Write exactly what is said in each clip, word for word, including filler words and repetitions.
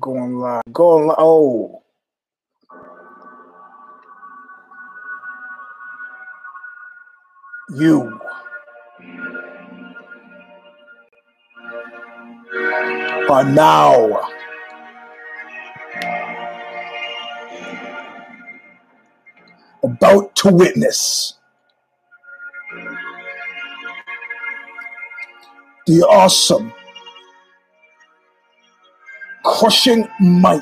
Going live. Going live. Oh. You. Are now. About to witness. The awesome. Crushing might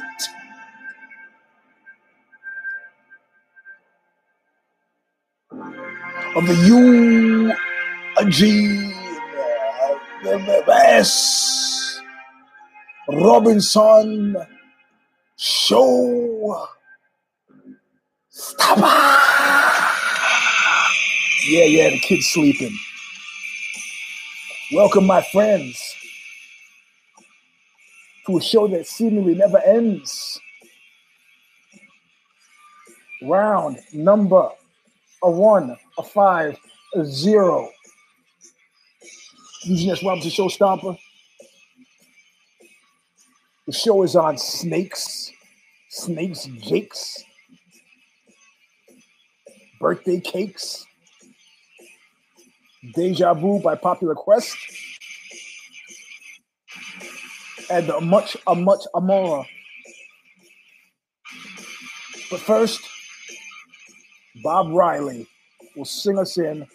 of the Eugene S. Robinson show. Stop! Yeah, yeah, the kid's sleeping. Welcome, my friends. To a show that seemingly never ends. Round number a one, a five, a zero. Eugene S. Robinson Showstopper. The show is on snakes, snakes, jakes, birthday cakes, deja vu by popular quest. And a much, a much, a more. But first, Bob Riley will sing us in,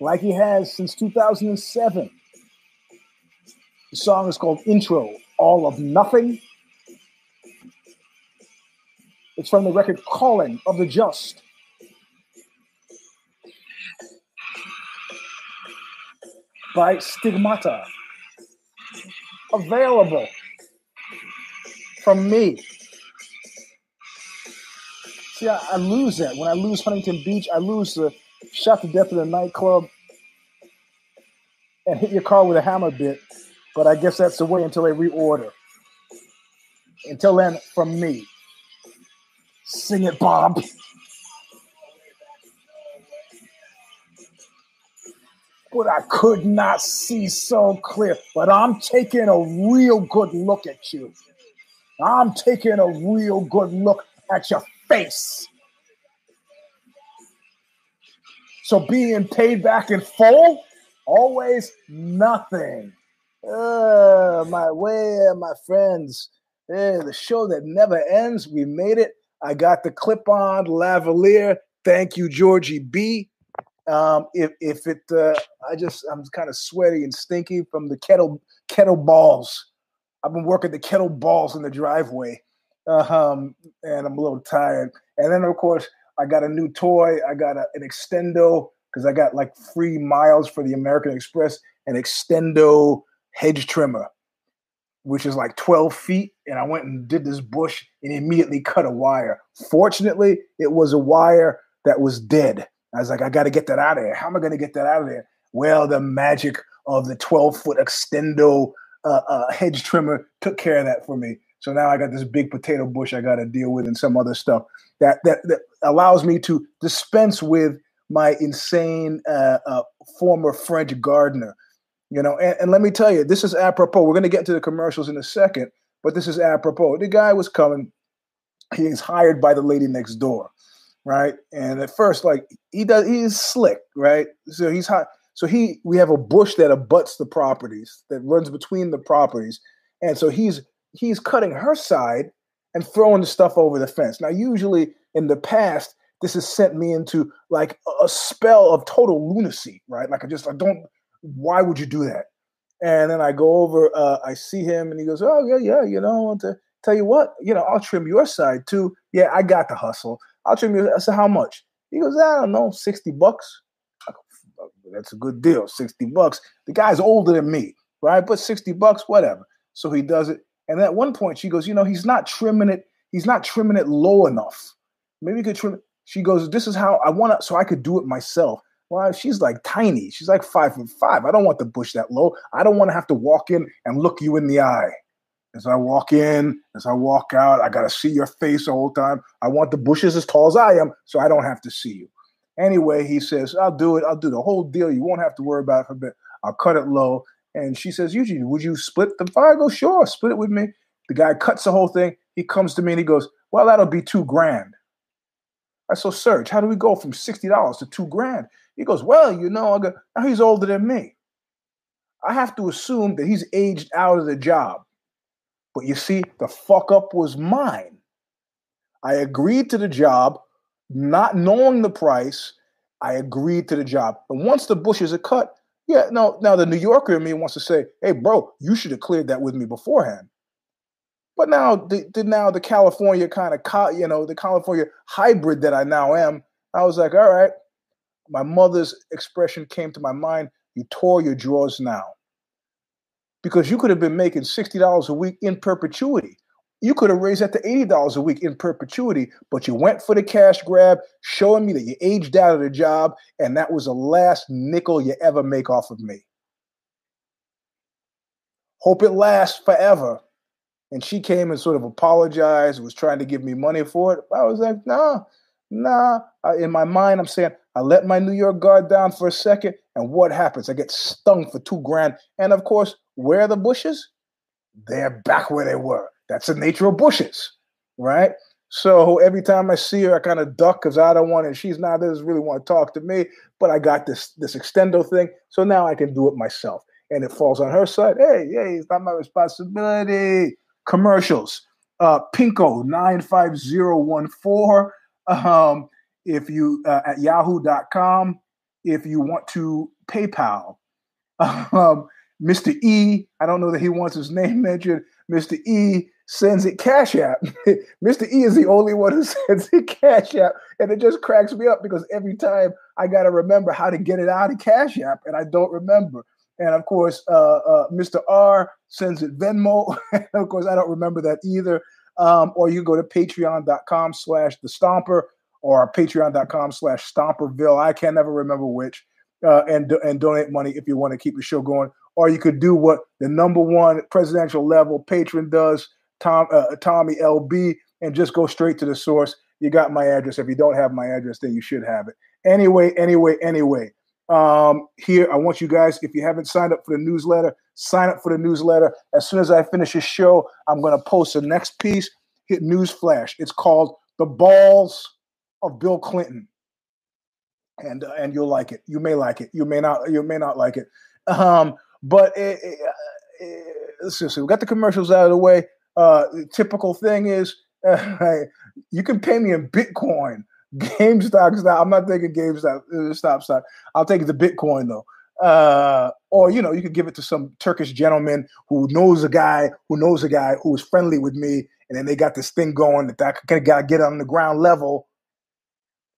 like he has since two thousand seven. The song is called Intro, All of Nothing. It's from the record Calling of the Just. By Stigmata. Available. From me. See, I, I lose that. When I lose Huntington Beach, I lose the shot to death in the nightclub and hit your car with a hammer bit. But I guess that's the way until they reorder. Until then, from me. Sing it, Bob. But I could not see so clear. But I'm taking a real good look at you. I'm taking a real good look at your face. So being paid back in full, always nothing. Uh, my way, my friends. Uh, the show that never ends. We made it. I got the clip-on lavalier. Thank you, Georgie B. Um, if if it, uh, I just I'm kind of sweaty and stinky from the kettle kettle balls. I've been working the kettle balls in the driveway, uh, um, and I'm a little tired. And then of course I got a new toy. I got a, an Extendo because I got like free miles for the American Express. An Extendo hedge trimmer, which is like twelve feet, and I went and did this bush and immediately cut a wire. Fortunately, it was a wire that was dead. I was like, I got to get that out of there. How am I going to get that out of there? Well, the magic of the twelve-foot Extendo uh, uh, hedge trimmer took care of that for me. So now I got this big potato bush I got to deal with and some other stuff that that, that allows me to dispense with my insane uh, uh, former French gardener. You know, and, and let me tell you, this is apropos. We're going to get to the commercials in a second, but this is apropos. The guy was coming. He was hired by the lady next door. Right. And at first, like he does, he is slick. Right. So he's hot. So he we have a bush that abuts the properties that runs between the properties. And so he's he's cutting her side and throwing the stuff over the fence. Now, usually in the past, this has sent me into like a spell of total lunacy. Right. Like I just I don't. Why would you do that? And then I go over. Uh, I see him and he goes, oh, yeah, yeah. You know, I want to tell you what, you know, I'll trim your side, too. Yeah, I got the hustle. I'll trim you. I said, how much? He goes, I don't know, sixty bucks. I go, that's a good deal, sixty bucks. The guy's older than me, right? But sixty bucks, whatever. So he does it. And at one point, she goes, you know, he's not trimming it. He's not trimming it low enough. Maybe you could trim it. She goes, this is how I want to, so I could do it myself. Well, she's like tiny. She's like five foot five. I don't want the bush that low. I don't want to have to walk in and look you in the eye. As I walk in, as I walk out, I got to see your face the whole time. I want the bushes as tall as I am so I don't have to see you. Anyway, he says, I'll do it. I'll do the whole deal. You won't have to worry about it for a bit. I'll cut it low. And she says, Eugene, would you split the fire? I go, sure, split it with me. The guy cuts the whole thing. He comes to me and he goes, well, that'll be two grand. I said, so Serge, how do we go from sixty dollars to two grand? He goes, well, you know, I go, now he's older than me. I have to assume that he's aged out of the job. But you see, the fuck up was mine. I agreed to the job, not knowing the price. I agreed to the job. And once the bushes are cut, yeah, no, now the New Yorker in me wants to say, hey, bro, you should have cleared that with me beforehand. But now the, the now the California kind of, you know, the California hybrid that I now am, I was like, all right, my mother's expression came to my mind. You tore your drawers now. Because you could have been making sixty dollars a week in perpetuity. You could have raised that to eighty dollars a week in perpetuity, but you went for the cash grab, showing me that you aged out of the job, and that was the last nickel you ever make off of me. Hope it lasts forever. And she came and sort of apologized, was trying to give me money for it. I was like, nah, nah. In my mind, I'm saying, I let my New York guard down for a second, and what happens? I get stung for two grand. And of course, where are the bushes? They're back where they were. That's the nature of bushes, right? So every time I see her, I kind of duck because I don't want it. She's not, doesn't really want to talk to me, but I got this this extendo thing, so now I can do it myself. And it falls on her side. Hey, hey, it's not my responsibility. Commercials. Uh, Pinko nine five zero one four um, if you, uh, at yahoo dot com, if you want to PayPal. Um, Mister E, I don't know that he wants his name mentioned. Mister E sends it Cash App. Mister E is the only one who sends it Cash App, and it just cracks me up because every time I got to remember how to get it out of Cash App, and I don't remember. And, of course, uh, uh, Mister R sends it Venmo. Of course, I don't remember that either. Um, or you go to patreon dot com slash the Stomper or patreon dot com slash Stomperville. I can never remember which. Uh, and, and donate money if you want to keep the show going. Or you could do what the number one presidential level patron does, Tom, uh, Tommy L B, and just go straight to the source. You got my address. If you don't have my address, then you should have it. Anyway, anyway, anyway. Um, here, I want you guys, if you haven't signed up for the newsletter, sign up for the newsletter. As soon as I finish this show, I'm going to post the next piece. Hit newsflash. It's called The Balls of Bill Clinton. And uh, and you'll like it. You may like it. You may not. You may not like it. Um, But it, it, it, seriously, we got the commercials out of the way. Uh, the typical thing is uh, you can pay me in Bitcoin. GameStop, stop. I'm not taking GameStop. Stop, stop. I'll take the Bitcoin, though. Uh, or, you know, you could give it to some Turkish gentleman who knows a guy who knows a guy who is friendly with me. And then they got this thing going that I kind of got to get on the ground level.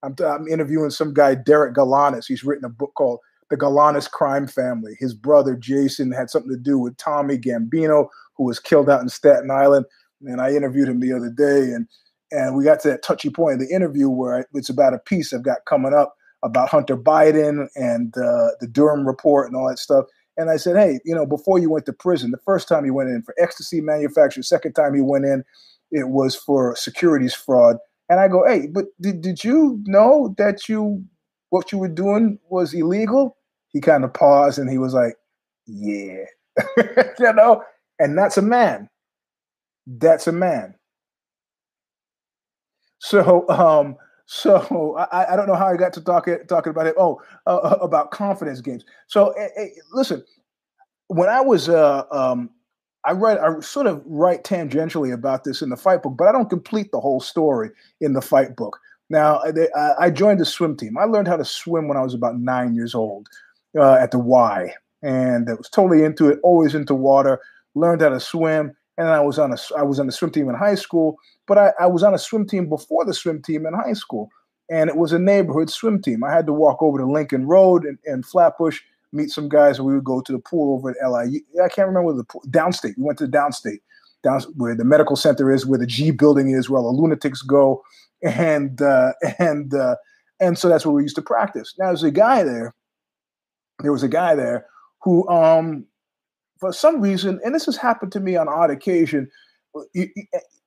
I'm, I'm interviewing some guy, Derek Galanis. He's written a book called The Galanis crime family. His brother, Jason, had something to do with Tommy Gambino, who was killed out in Staten Island. And I interviewed him the other day. And, and we got to that touchy point of the interview where it's about a piece I've got coming up about Hunter Biden and uh, the Durham report and all that stuff. And I said, hey, you know, before you went to prison, the first time you went in for ecstasy manufacture, second time you went in, it was for securities fraud. And I go, hey, but did, did you know that you what you were doing was illegal? He kind of paused and he was like, yeah, you know, and that's a man. That's a man. So, um, so I, I don't know how I got to talk, talking about it. Oh, uh, about confidence games. So hey, hey, listen, when I was, uh, um, I write, I sort of write tangentially about this in the fight book, but I don't complete the whole story in the fight book. Now, I joined the swim team. I learned how to swim when I was about nine years old. Uh, at the Y, and I was totally into it, always into water, learned how to swim, and I was on a, I was on the swim team in high school, but I, I was on a swim team before the swim team in high school, and it was a neighborhood swim team. I had to walk over to Lincoln Road and, and Flatbush, meet some guys, and we would go to the pool over at L I U. I can't remember the pool, Downstate. We went to Downstate, down where the medical center is, where the G building is, where all the lunatics go, and uh, and uh, and so that's where we used to practice. Now there's a guy there. There was a guy there who, um, for some reason, and this has happened to me on odd occasion,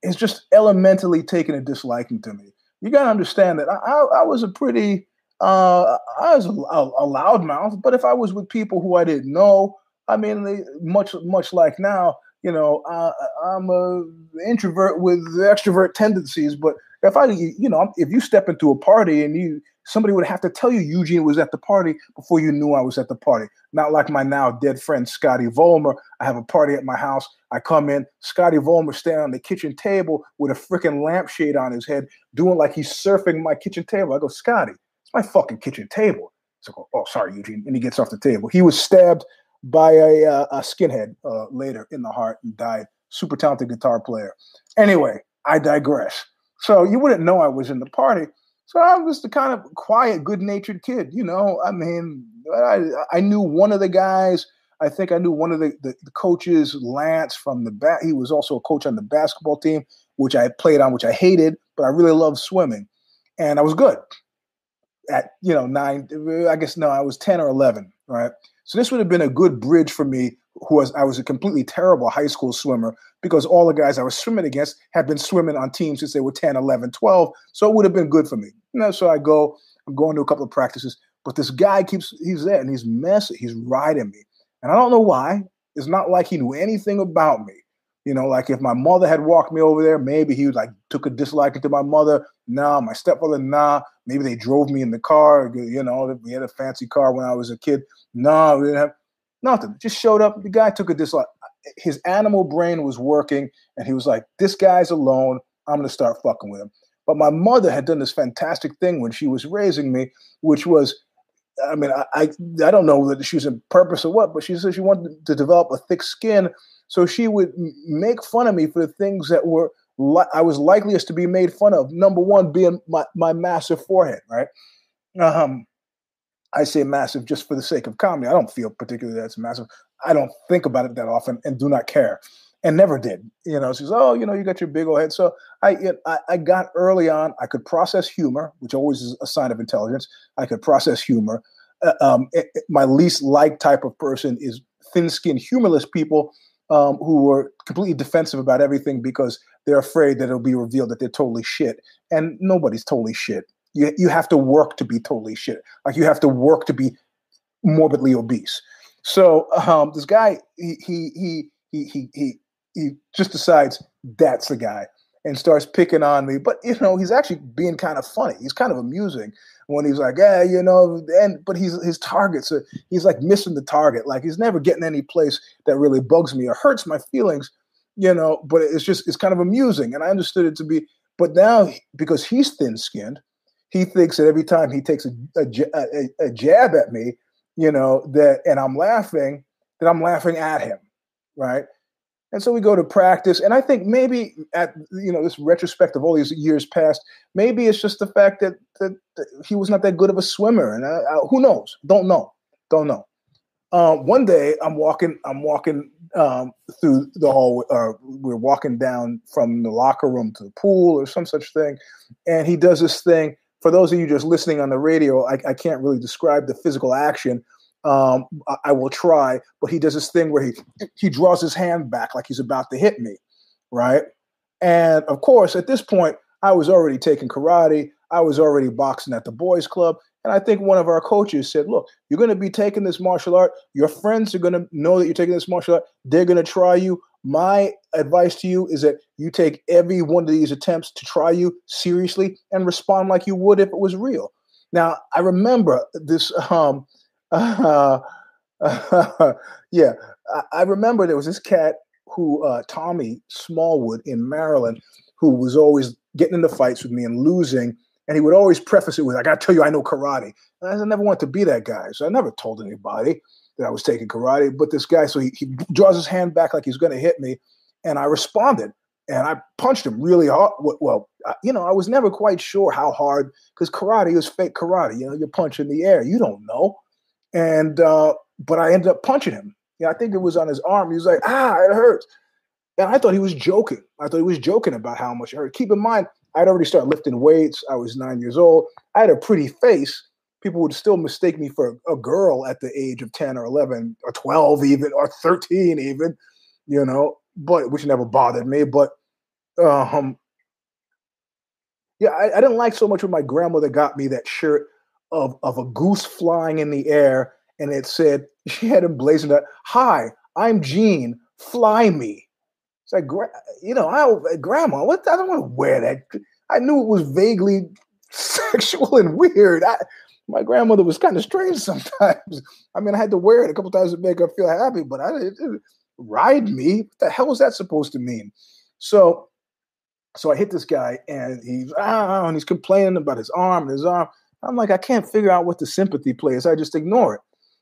has just elementally taken a disliking to me. You got to understand that I, I was a pretty, uh, I was a, a loudmouth, but if I was with people who I didn't know, I mean, they, much much like now, you know, uh, I'm an introvert with extrovert tendencies, but if I, you know, if you step into a party and you, somebody would have to tell you Eugene was at the party before you knew I was at the party. Not like my now dead friend, Scotty Vollmer. I have a party at my house. I come in, Scotty Vollmer standing on the kitchen table with a freaking lampshade on his head, doing like he's surfing my kitchen table. I go, Scotty, it's my fucking kitchen table. So, oh, sorry, Eugene. And he gets off the table. He was stabbed by a, uh, a skinhead uh, later in the heart and died. Super talented guitar player. Anyway, I digress. So you wouldn't know I was in the party. So I was the kind of quiet, good-natured kid, you know. I mean, I, I knew one of the guys. I think I knew one of the, the, the coaches, Lance, from the bat. He was also a coach on the basketball team, which I played on, which I hated, but I really loved swimming. And I was good at, you know, nine, I guess, no, I was ten or eleven, right? So this would have been a good bridge for me, who was, I was a completely terrible high school swimmer because all the guys I was swimming against had been swimming on teams since they were ten, eleven, twelve. So it would have been good for me. You know, so I go, I'm going to a couple of practices, but this guy keeps, he's there and he's messing, he's riding me. And I don't know why. It's not like he knew anything about me. You know, like if my mother had walked me over there, maybe he was like, took a dislike to my mother. Nah, my stepfather, nah. Maybe they drove me in the car. You know, we had a fancy car when I was a kid. Nah, we didn't have nothing. Just showed up. The guy took a dislike. His animal brain was working, and he was like, this guy's alone. I'm going to start fucking with him. But my mother had done this fantastic thing when she was raising me, which was, I mean, I, I, I don't know whether she was in purpose or what, but she said she wanted to develop a thick skin. So she would make fun of me for the things that were li- I was likeliest to be made fun of. Number one being my, my massive forehead, right? Um, I say massive just for the sake of comedy. I don't feel particularly that it's massive. I don't think about it that often and do not care. And never did, you know. She says, "Oh, you know, you got your big old head." So I, it, I, I got early on. I could process humor, which always is a sign of intelligence. I could process humor. Uh, um, it, it, my least like type of person is thin-skinned, humorless people um, who are completely defensive about everything because they're afraid that it'll be revealed that they're totally shit, and nobody's totally shit. You you have to work to be totally shit. Like you have to work to be morbidly obese. So um, this guy, he he he he he. he He just decides that's the guy and starts picking on me. But, you know, he's actually being kind of funny. He's kind of amusing when he's like, yeah, you know, and but he's his targets. So he's like missing the target. Like he's never getting any place that really bugs me or hurts my feelings, you know, but it's just it's kind of amusing. And I understood it to be. But now because he's thin skinned, he thinks that every time he takes a, a, a, a jab at me, you know, that and I'm laughing, that I'm laughing at him. Right. And so we go to practice, and I think maybe at you know this retrospect of all these years past, maybe it's just the fact that that, that he was not that good of a swimmer, and I, I, who knows? Don't know, don't know. Uh, one day I'm walking, I'm walking um, through the hallway, or we're walking down from the locker room to the pool, or some such thing, and he does this thing. For those of you just listening on the radio, I, I can't really describe the physical action. Um, I, I will try, but he does this thing where he, he draws his hand back like he's about to hit me, right? And, of course, at this point, I was already taking karate. I was already boxing at the boys' club. And I think one of our coaches said, look, you're going to be taking this martial art. Your friends are going to know that you're taking this martial art. They're going to try you. My advice to you is that you take every one of these attempts to try you seriously and respond like you would if it was real. Now, I remember this um, – Uh, uh, yeah, I, I remember there was this cat who, uh, Tommy Smallwood in Maryland, who was always getting into fights with me and losing. And he would always preface it with, I got to tell you, I know karate. And I, I never wanted to be that guy. So I never told anybody that I was taking karate, but this guy, so he, he draws his hand back like he's going to hit me. And I responded and I punched him really hard. Well, I, you know, I was never quite sure how hard, because karate is fake karate. You know, you're punching the air. You don't know. And, uh, but I ended up punching him. You know, I think it was on his arm. He was like, ah, it hurts. And I thought he was joking. I thought he was joking about how much it hurt. Keep in mind, I'd already started lifting weights. I was nine years old. I had a pretty face. People would still mistake me for a girl at the age of ten or eleven or twelve even, or thirteen even, you know, but which never bothered me. But, um, yeah, I, I didn't like so much when my grandmother got me that shirt Of, of a goose flying in the air, and it said, she had emblazoned that, hi, I'm Gene, fly me, like, you know, I, grandma, what? I don't want to wear that. I knew it was vaguely sexual and weird. I, my grandmother was kind of strange sometimes. I mean, I had to wear it a couple times to make her feel happy, but I it, it, ride me. What the hell was that supposed to mean? So, so I hit this guy, and he's ah, and he's complaining about his arm and his arm. I'm like, I can't figure out what the sympathy play is. I just ignore it.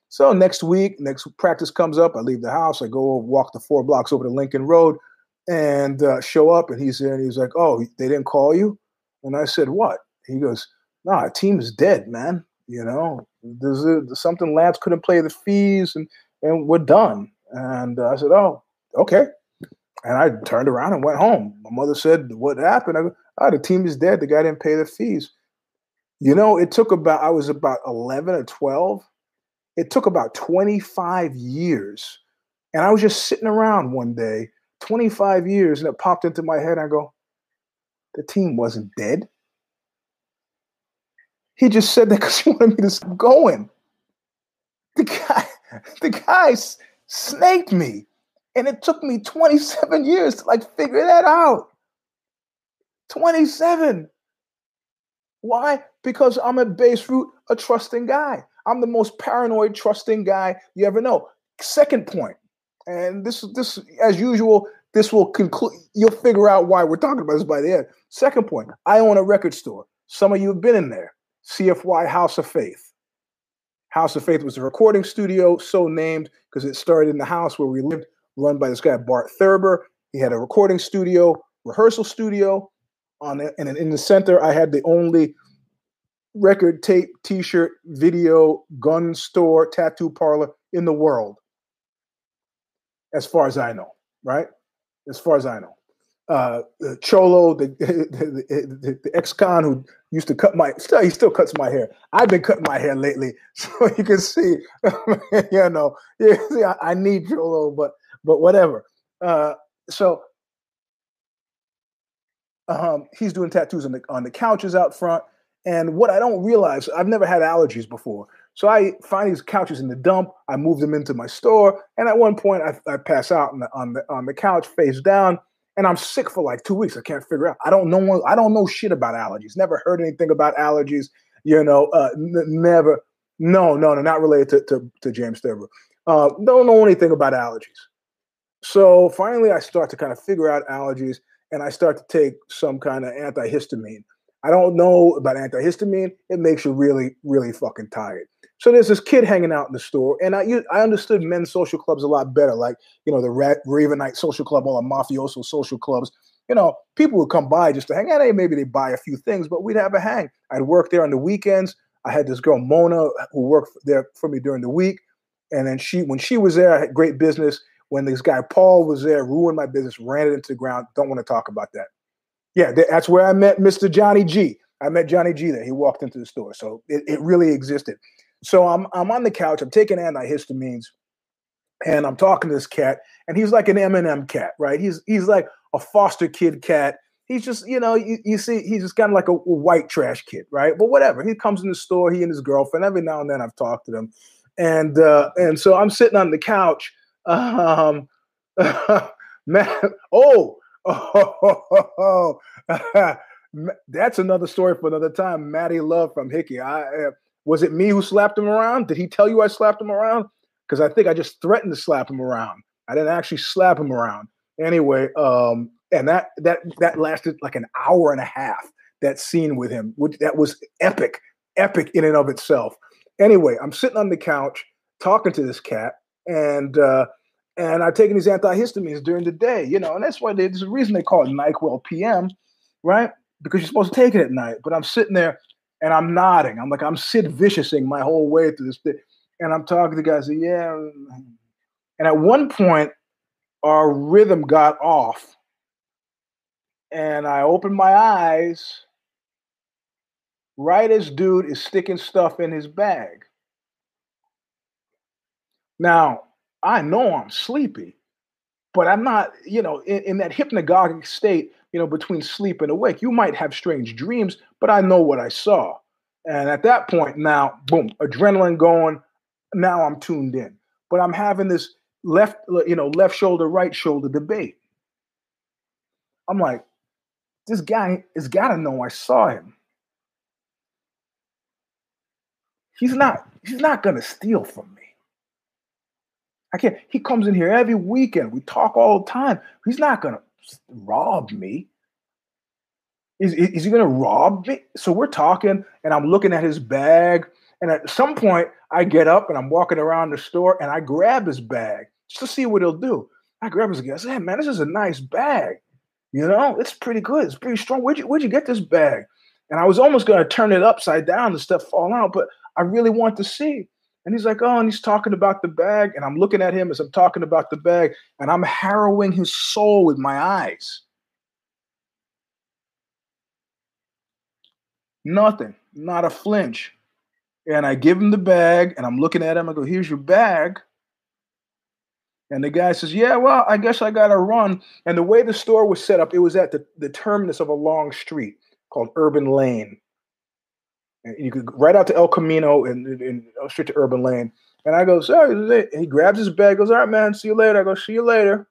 So next week, next practice comes up. I leave the house. I go walk the four blocks over to Lincoln Road and uh, show up. And he's there and he's like, oh, they didn't call you? And I said, what? He goes, no, nah, our team is dead, man. You know, there's, a, there's something Lance couldn't play the fees and, and we're done. And uh, I said, oh, okay. And I turned around and went home. My mother said, what happened? I go, oh, the team is dead. The guy didn't pay the fees. You know, it took about, I was about eleven or twelve. It took about twenty-five years. And I was just sitting around one day, twenty-five years, and it popped into my head. And I go, the team wasn't dead. He just said that because he wanted me to keep going. The guy, the guy snaked me. And it took me twenty-seven years to like figure that out. twenty-seven. Why? Because I'm at base root a trusting guy. I'm the most paranoid, trusting guy you ever know. Second point, and this this as usual, this will conclude. You'll figure out why we're talking about this by the end. Second point, I own a record store. Some of you have been in there. C F Y House of Faith. House of Faith was a recording studio, so named because it started in the house where we lived, run by this guy Bart Thurber. He had a recording studio, rehearsal studio, on and in the center. I had the only record, tape, T-shirt, video, gun store, tattoo parlor in the world, as far as I know, right? As far as I know. Uh, Cholo, the, the, the, the ex-con who used to cut my, still, he still cuts my hair. I've been cutting my hair lately, so you can see, you know, you see, I, I need Cholo, but but whatever. Uh, so um, he's doing tattoos on the on the couches out front. And what I don't realize, I've never had allergies before. So I find these couches in the dump. I move them into my store. And at one point, I, I pass out on the, on the on the couch, face down, and I'm sick for like two weeks. I can't figure out. I don't know. I don't know shit about allergies. Never heard anything about allergies. You know, uh, n- never. No, no, no, not related to to, to James Thurber. Uh, don't know anything about allergies. So finally, I start to kind of figure out allergies, and I start to take some kind of antihistamine. I don't know about antihistamine. It makes you really, really fucking tired. So there's this kid hanging out in the store, and I I understood men's social clubs a lot better, like, you know, the Rat Ravenite social club, all the mafioso social clubs. You know, people would come by just to hang out. Hey, maybe they buy a few things, but we'd have a hang. I'd work there on the weekends. I had this girl, Mona, who worked there for me during the week. And then she, when she was there, I had great business. When this guy, Paul, was there, ruined my business, ran it into the ground. Don't want to talk about that. Yeah, that's where I met Mister Johnny G. I met Johnny G there. He walked into the store. So it, it really existed. So I'm I'm on the couch. I'm taking antihistamines, and I'm talking to this cat. And he's like an M and M cat, right? He's he's like a foster kid cat. He's just, you know, you, you see, he's just kind of like a, a white trash kid, right? But whatever. He comes in the store, he and his girlfriend. Every now and then I've talked to them. And, uh, and so I'm sitting on the couch. Um, man, oh. Oh, oh, oh, oh. That's another story for another time. Maddie Love from Hickey. I uh, was it me who slapped him around? Did he tell you I slapped him around? Because I think I just threatened to slap him around. I didn't actually slap him around. Anyway, um, and that that that lasted like an hour and a half. That scene with him, which that was epic, epic in and of itself. Anyway, I'm sitting on the couch talking to this cat, and. Uh, And I've taken these antihistamines during the day, you know, and that's why they, there's a reason they call it NyQuil P M, right? Because you're supposed to take it at night. But I'm sitting there and I'm nodding. I'm like, I'm Sid Viciousing my whole way through this thing. And I'm talking to the guys, yeah. And at one point, our rhythm got off. And I opened my eyes right as dude is sticking stuff in his bag. Now, I know I'm sleepy, but I'm not, you know, in, in that hypnagogic state, you know, between sleep and awake. You might have strange dreams, but I know what I saw. And at that point now, boom, adrenaline going. Now I'm tuned in. But I'm having this left, you know, left shoulder, right shoulder debate. I'm like, this guy has got to know I saw him. He's not, he's not going to steal from me. I can't. He comes in here every weekend. We talk all the time. He's not going to rob me. Is, is he going to rob me? So we're talking, and I'm looking at his bag. And at some point, I get up, and I'm walking around the store, and I grab his bag just to see what he'll do. I grab his bag. I say, hey, man, this is a nice bag. You know, it's pretty good. It's pretty strong. Where'd you, where'd you get this bag? And I was almost going to turn it upside down and stuff fall out, but I really want to see. And he's like, oh, and he's talking about the bag. And I'm looking at him as I'm talking about the bag, and I'm harrowing his soul with my eyes. Nothing, not a flinch. And I give him the bag, and I'm looking at him. I go, here's your bag. And the guy says, yeah, well, I guess I got to run. And the way the store was set up, it was at the, the terminus of a long street called Urban Lane. And you could right out to El Camino and, and straight to Urban Lane. And I go, sorry. He grabs his bag, goes, all right, man, see you later. I go, see you later.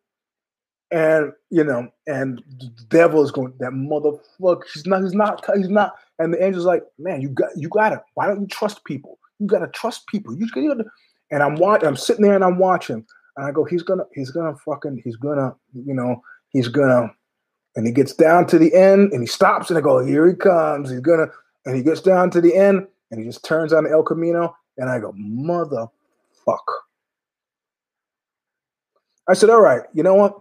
And, you know, and the devil is going, that motherfucker, he's not, he's not, he's not. And the angel's like, man, you got, you got to, why don't you trust people? You got to trust people. You gotta. And I'm watching, I'm sitting there and I'm watching. And I go, he's going to, he's going to fucking, he's going to, you know, he's going to, and he gets down to the end and he stops and I go, here he comes. He's going to, and he gets down to the end and he just turns on El Camino. And I go, mother fuck. I said, all right, you know what?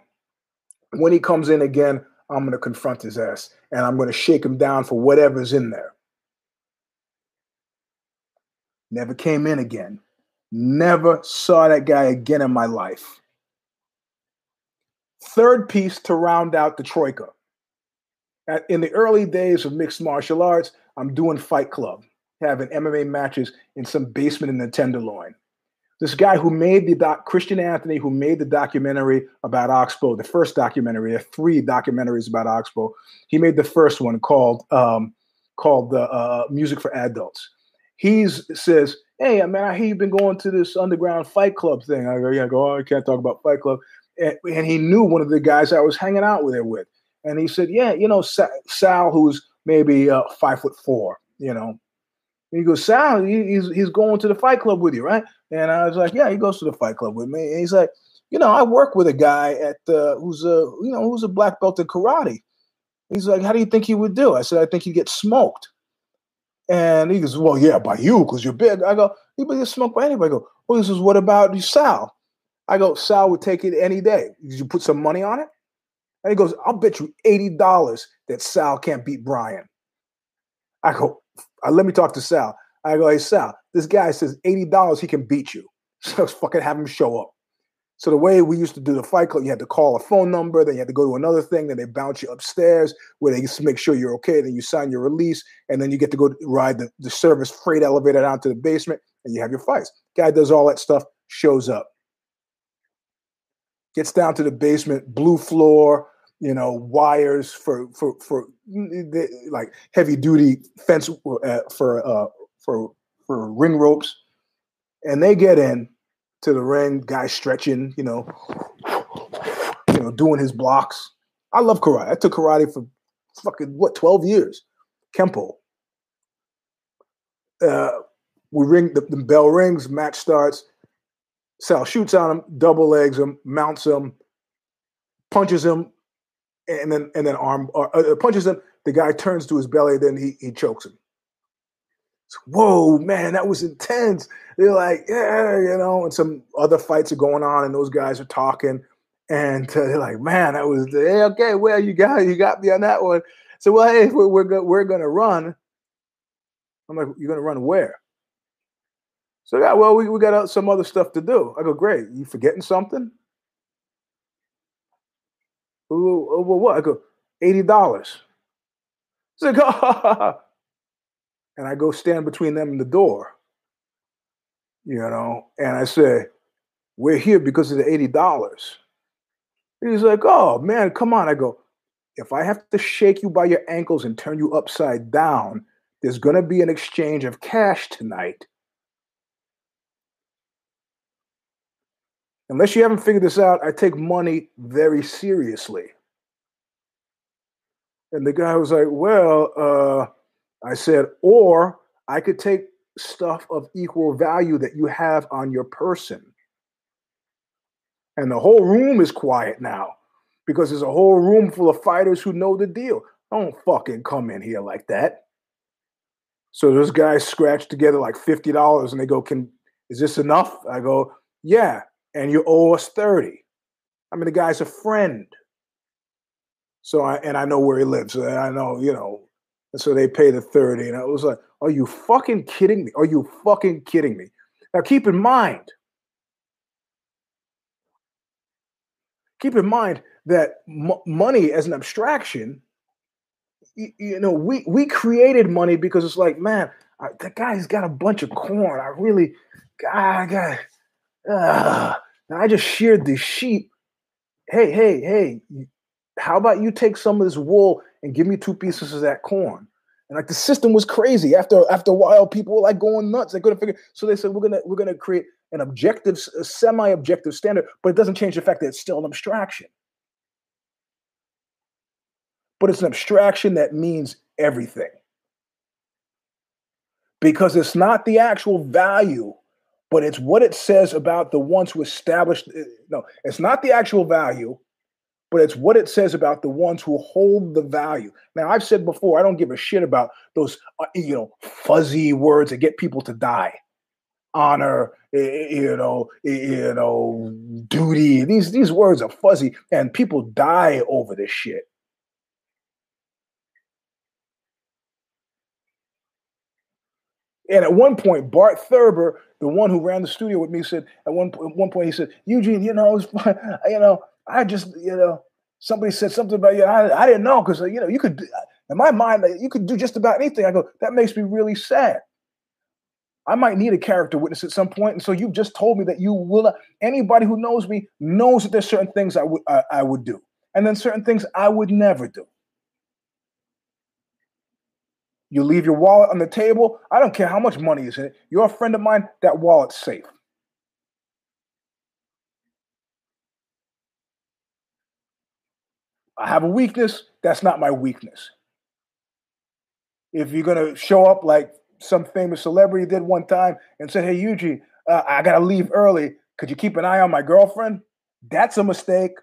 When he comes in again, I'm going to confront his ass and I'm going to shake him down for whatever's in there. Never came in again. Never saw that guy again in my life. Third piece to round out the troika. In the early days of mixed martial arts, I'm doing Fight Club, having M M A matches in some basement in the Tenderloin. This guy who made the doc, Christian Anthony, who made the documentary about Oxbow, the first documentary, there are three documentaries about Oxbow. He made the first one called um, called the uh, Music for Adults. He says, hey, man, I hear you've been going to this underground Fight Club thing. I go, yeah, I go, oh, I can't talk about Fight Club. And, and he knew one of the guys I was hanging out with there with. And he said, yeah, you know, Sa- Sal, who's maybe uh, five foot four, you know. And he goes, Sal, he, he's, he's going to the Fight Club with you, right? And I was like, yeah, he goes to the Fight Club with me. And he's like, you know, I work with a guy at the, who's a, you know, who's a black belt in karate. He's like, how do you think he would do? I said, I think he'd get smoked. And he goes, well, yeah, by you, because you're big. I go, you would get smoked by anybody. I go, well, this is what about Sal? I go, Sal would take it any day. Did you put some money on it? And he goes, I'll bet you eighty dollars that Sal can't beat Brian. I go, let me talk to Sal. I go, hey, Sal, this guy says eighty dollars he can beat you. So let's fucking have him show up. So the way we used to do the Fight Club, you had to call a phone number, then you had to go to another thing, then they bounce you upstairs where they just make sure you're okay, then you sign your release, and then you get to go ride the, the service freight elevator down to the basement, and you have your fights. Guy does all that stuff, shows up. Gets down to the basement, blue floor, you know, wires for for, for like heavy-duty fence uh, for, uh, for, for ring ropes, and they get in. To the ring, guy stretching, you know, you know, doing his blocks. I love karate. I took karate for fucking, what, twelve years? Kempo. Uh, we ring, the, the bell rings, match starts. Sal shoots on him, double legs him, mounts him, punches him, and then and then arm, or, uh, punches him. The guy turns to his belly, then he he chokes him. Whoa, man, that was intense. They're like, yeah, you know, and some other fights are going on and those guys are talking. And uh, they're like, man, that was, hey, okay, well, you got you got me on that one. So, well, hey, we're, we're, go- we're going to run. I'm like, you're going to run where? So, yeah, well, we, we got some other stuff to do. I go, great. You forgetting something? Well, what? I go, eighty dollars. It's like, oh. And I go stand between them and the door, you know, and I say, we're here because of the eighty dollars. He's like, oh, man, come on. I go, if I have to shake you by your ankles and turn you upside down, there's going to be an exchange of cash tonight. Unless you haven't figured this out, I take money very seriously. And the guy was like, well, uh, I said, or I could take stuff of equal value that you have on your person. And the whole room is quiet now because there's a whole room full of fighters who know the deal. Don't fucking come in here like that. So those guys scratch together like fifty dollars and they go, "Can is this enough?" I go, "Yeah, and you owe us thirty." I mean, the guy's a friend. So I, and I know where he lives. And I know, you know, and so they pay the thirty. And I was like, are you fucking kidding me? Are you fucking kidding me? Now, keep in mind, keep in mind that m- money as an abstraction, you, you know, we, we created money because it's like, man, I, that guy's got a bunch of corn. I really, I got, uh, I just sheared this sheep. Hey, hey, hey, how about you take some of this wool and give me two pieces of that corn? And like the system was crazy. After after a while, people were like going nuts. They couldn't figure. So they said, we're gonna we're gonna create an objective, a semi-objective standard, but it doesn't change the fact that it's still an abstraction. But it's an abstraction that means everything. Because it's not the actual value, but it's what it says about the ones who established. No, it's not the actual value, but it's what it says about the ones who hold the value. Now, I've said before, I don't give a shit about those, you know, fuzzy words that get people to die. Honor, you know, you know, duty. These these words are fuzzy, and people die over this shit. And at one point, Bart Thurber, the one who ran the studio with me, said at one at one point he said, "Eugene, you know, it was, you know." I just, you know, somebody said something about you. I, I didn't know because, you know, you could, in my mind, you could do just about anything. I go, that makes me really sad. I might need a character witness at some point. And so you've just told me that you will. Anybody who knows me knows that there's certain things I would I, I would do. And then certain things I would never do. You leave your wallet on the table. I don't care how much money is in it. You're a friend of mine. That wallet's safe. I have a weakness. That's not my weakness. If you're going to show up like some famous celebrity did one time and said, "Hey, Eugene, uh, I got to leave early. Could you keep an eye on my girlfriend?" That's a mistake.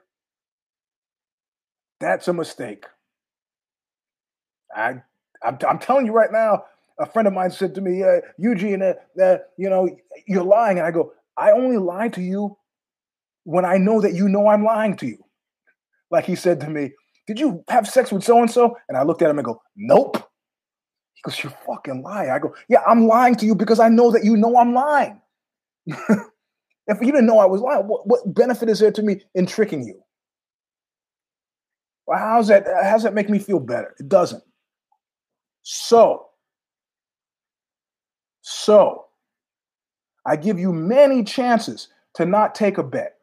That's a mistake. I, I'm, I'm telling you right now, a friend of mine said to me, uh, "Eugene, uh, uh, you know, you're lying." And I go, I only lie to you when I know that you know I'm lying to you. Like he said to me, "Did you have sex with so-and-so?" And I looked at him and go, "Nope." He goes, "You fucking liar." I go, "Yeah, I'm lying to you because I know that you know I'm lying." If you didn't know I was lying, what, what benefit is there to me in tricking you? Well, how's that, how's that make me feel better? It doesn't. So, so I give you many chances to not take a bet.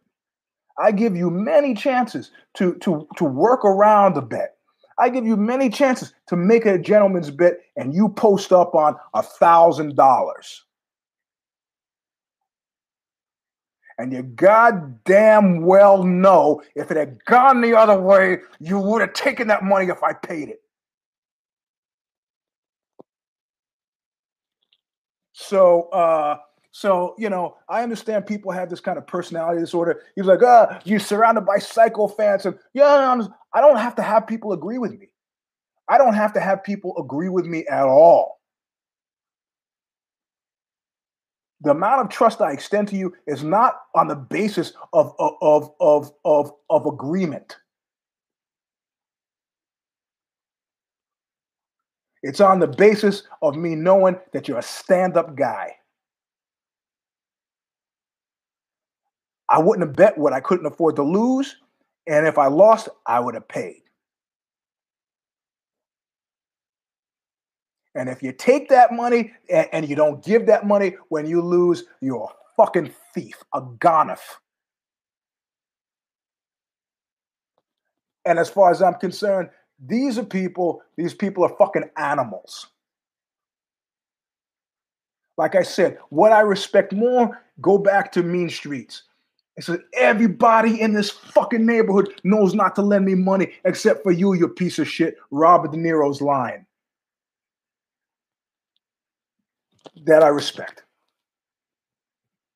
I give you many chances to, to, to work around the bet. I give you many chances to make a gentleman's bet, and you post up on one thousand dollars. And you goddamn well know if it had gone the other way, you would have taken that money if I paid it. So, uh... So, you know, I understand people have this kind of personality disorder. He's like, ah, you're surrounded by psycho fans. And yeah, I don't have to have people agree with me. I don't have to have people agree with me at all. The amount of trust I extend to you is not on the basis of, of, of, of, of, of agreement. It's on the basis of me knowing that you're a stand-up guy. I wouldn't have bet what I couldn't afford to lose. And if I lost, I would have paid. And if you take that money and, and you don't give that money when you lose, you're a fucking thief, a goner. And as far as I'm concerned, these are people, these people are fucking animals. Like I said, what I respect more, go back to Mean Streets. And so everybody in this fucking neighborhood knows not to lend me money except for you, you piece of shit. Robert De Niro's line. That I respect.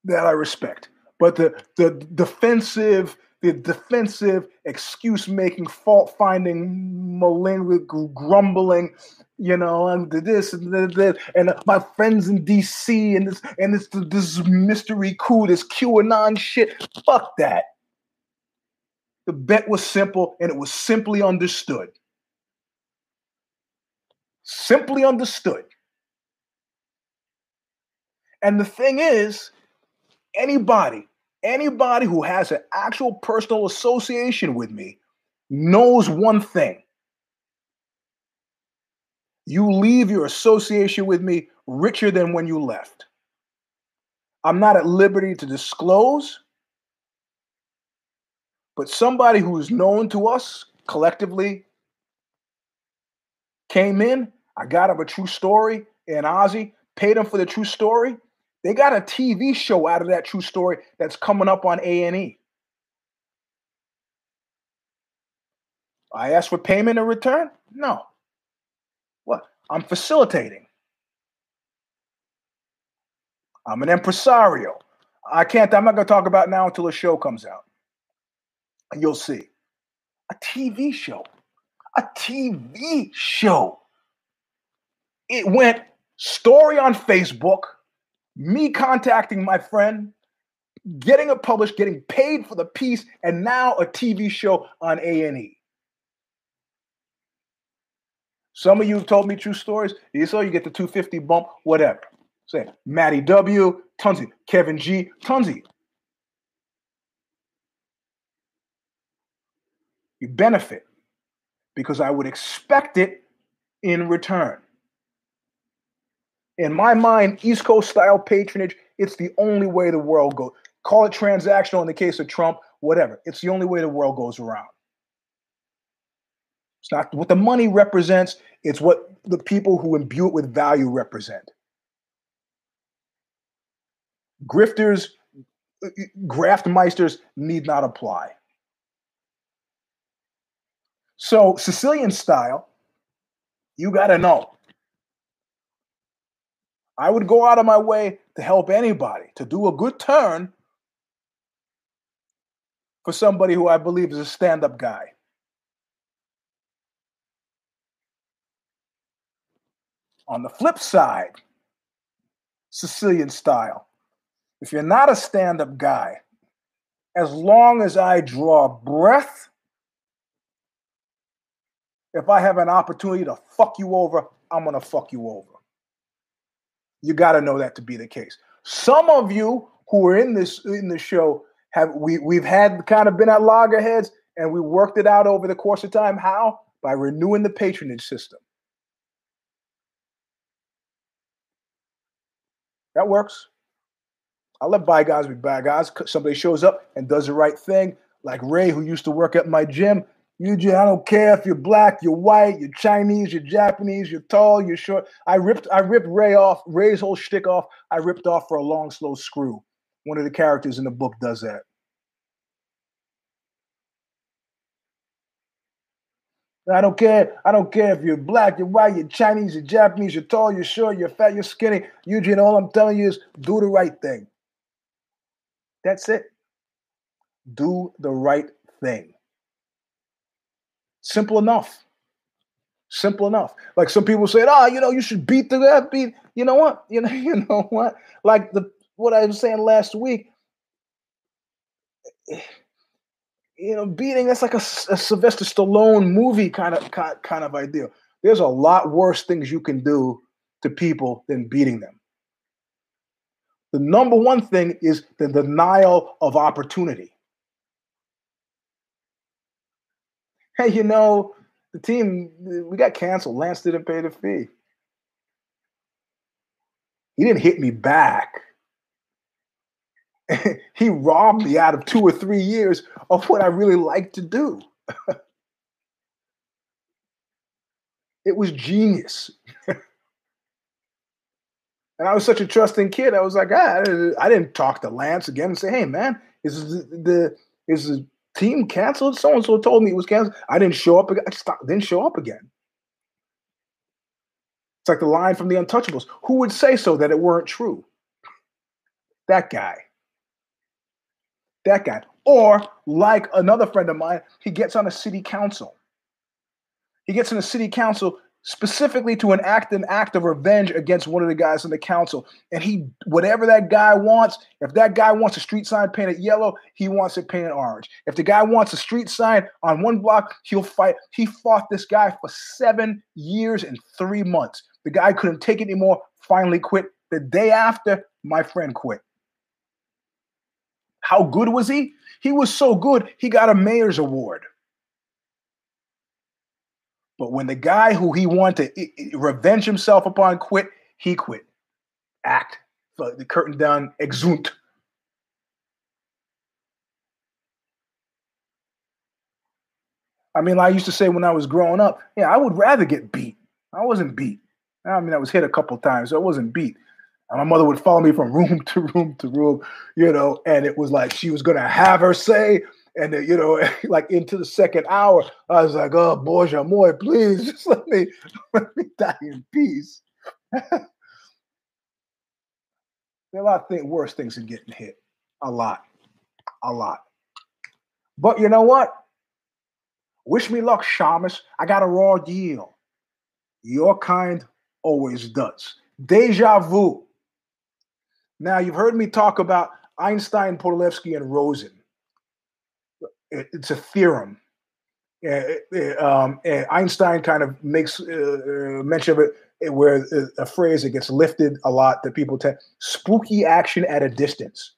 That I respect. But the the defensive, the defensive, excuse-making, fault-finding, malingering, grumbling, you know, and this and that, and my friends in D C and this and this this mystery coup, this QAnon shit. Fuck that. The bet was simple, and it was simply understood. Simply understood. And the thing is, anybody, anybody who has an actual personal association with me knows one thing. You leave your association with me richer than when you left. I'm not at liberty to disclose, but somebody who is known to us collectively came in, I got him a true story, and Ozzy paid him for the true story. They got a T V show out of that true story that's coming up on A and E. I asked for payment in return? No. What? I'm facilitating. I'm an impresario. I can't, I'm not going to talk about now until the show comes out. And you'll see. A T V show. A T V show. It went story on Facebook. Me contacting my friend, getting it published, getting paid for the piece, and now a T V show on A and E. Some of you have told me true stories. You saw you get the two fifty bump, whatever. Say, Matty W, tons of Kevin G, tons of you. You benefit because I would expect it in return. In my mind, East Coast style patronage, it's the only way the world goes. Call it transactional in the case of Trump, whatever. It's the only way the world goes around. It's not what the money represents. It's what the people who imbue it with value represent. Grifters, graftmeisters need not apply. So Sicilian style, you got to know. I would go out of my way to help anybody, to do a good turn for somebody who I believe is a stand-up guy. On the flip side, Sicilian style, if you're not a stand-up guy, as long as I draw breath, if I have an opportunity to fuck you over, I'm going to fuck you over. You got to know that to be the case. Some of you who are in this in the show have we we've had kind of been at loggerheads, and we worked it out over the course of time. How? By renewing the patronage system. That works. I let bad guys be bad guys. Somebody shows up and does the right thing, like Ray, who used to work at my gym. You just, I don't care if you're black, you're white, you're Chinese, you're Japanese, you're tall, you're short. I ripped I ripped Ray off, Ray's whole shtick off. I ripped off for a long, slow screw. One of the characters in the book does that. I don't care. I don't care if you're black, you're white, you're Chinese, you're Japanese, you're tall, you're short, you're fat, you're skinny. Eugene, all I'm telling you is do the right thing. That's it. Do the right thing. Simple enough. Simple enough. Like some people say, "Ah, oh, you know, you should beat the that beat." You know what? You know, you know what? Like the what I was saying last week. You know, beating that's like a, a Sylvester Stallone movie kind of kind of idea. There's a lot worse things you can do to people than beating them. The number one thing is the denial of opportunity. Hey, you know, the team, we got canceled. Lance didn't pay the fee. He didn't hit me back. He robbed me out of two or three years of what I really like to do. It was genius. And I was such a trusting kid. I was like, ah, I didn't talk to Lance again and say, hey, man, is the is the team canceled? So-and-so told me it was canceled. I didn't show up. I just didn't show up again. It's like the line from The Untouchables. Who would say so that it weren't true? That guy. That guy. Or like another friend of mine, he gets on a city council. He gets in a city council specifically to enact an act of revenge against one of the guys in the council. And he, whatever that guy wants, if that guy wants a street sign painted yellow, he wants it painted orange. If the guy wants a street sign on one block, he'll fight. He fought this guy for seven years and three months. The guy couldn't take it anymore, finally quit. The day after, my friend quit. How good was he? He was so good, he got a mayor's award. But when the guy who he wanted to revenge himself upon quit, he quit. Act. The curtain down. Exunt. I mean, I used to say when I was growing up, yeah, I would rather get beat. I wasn't beat. I mean, I was hit a couple times, so I wasn't beat. And my mother would follow me from room to room to room, you know, and it was like she was going to have her say. And, uh, you know, like into the second hour, I was like, oh, Boy, Jamoy, please just let me, let me die in peace. There are a lot of th- worse things than getting hit. A lot. A lot. But you know what? Wish me luck, Shamus. I got a raw deal. Your kind always does. Deja vu. Now, you've heard me talk about Einstein, Podolevsky, and Rosen. It's a theorem. Um, Einstein kind of makes uh, mention of it, where a phrase that gets lifted a lot that people tend, spooky action at a distance.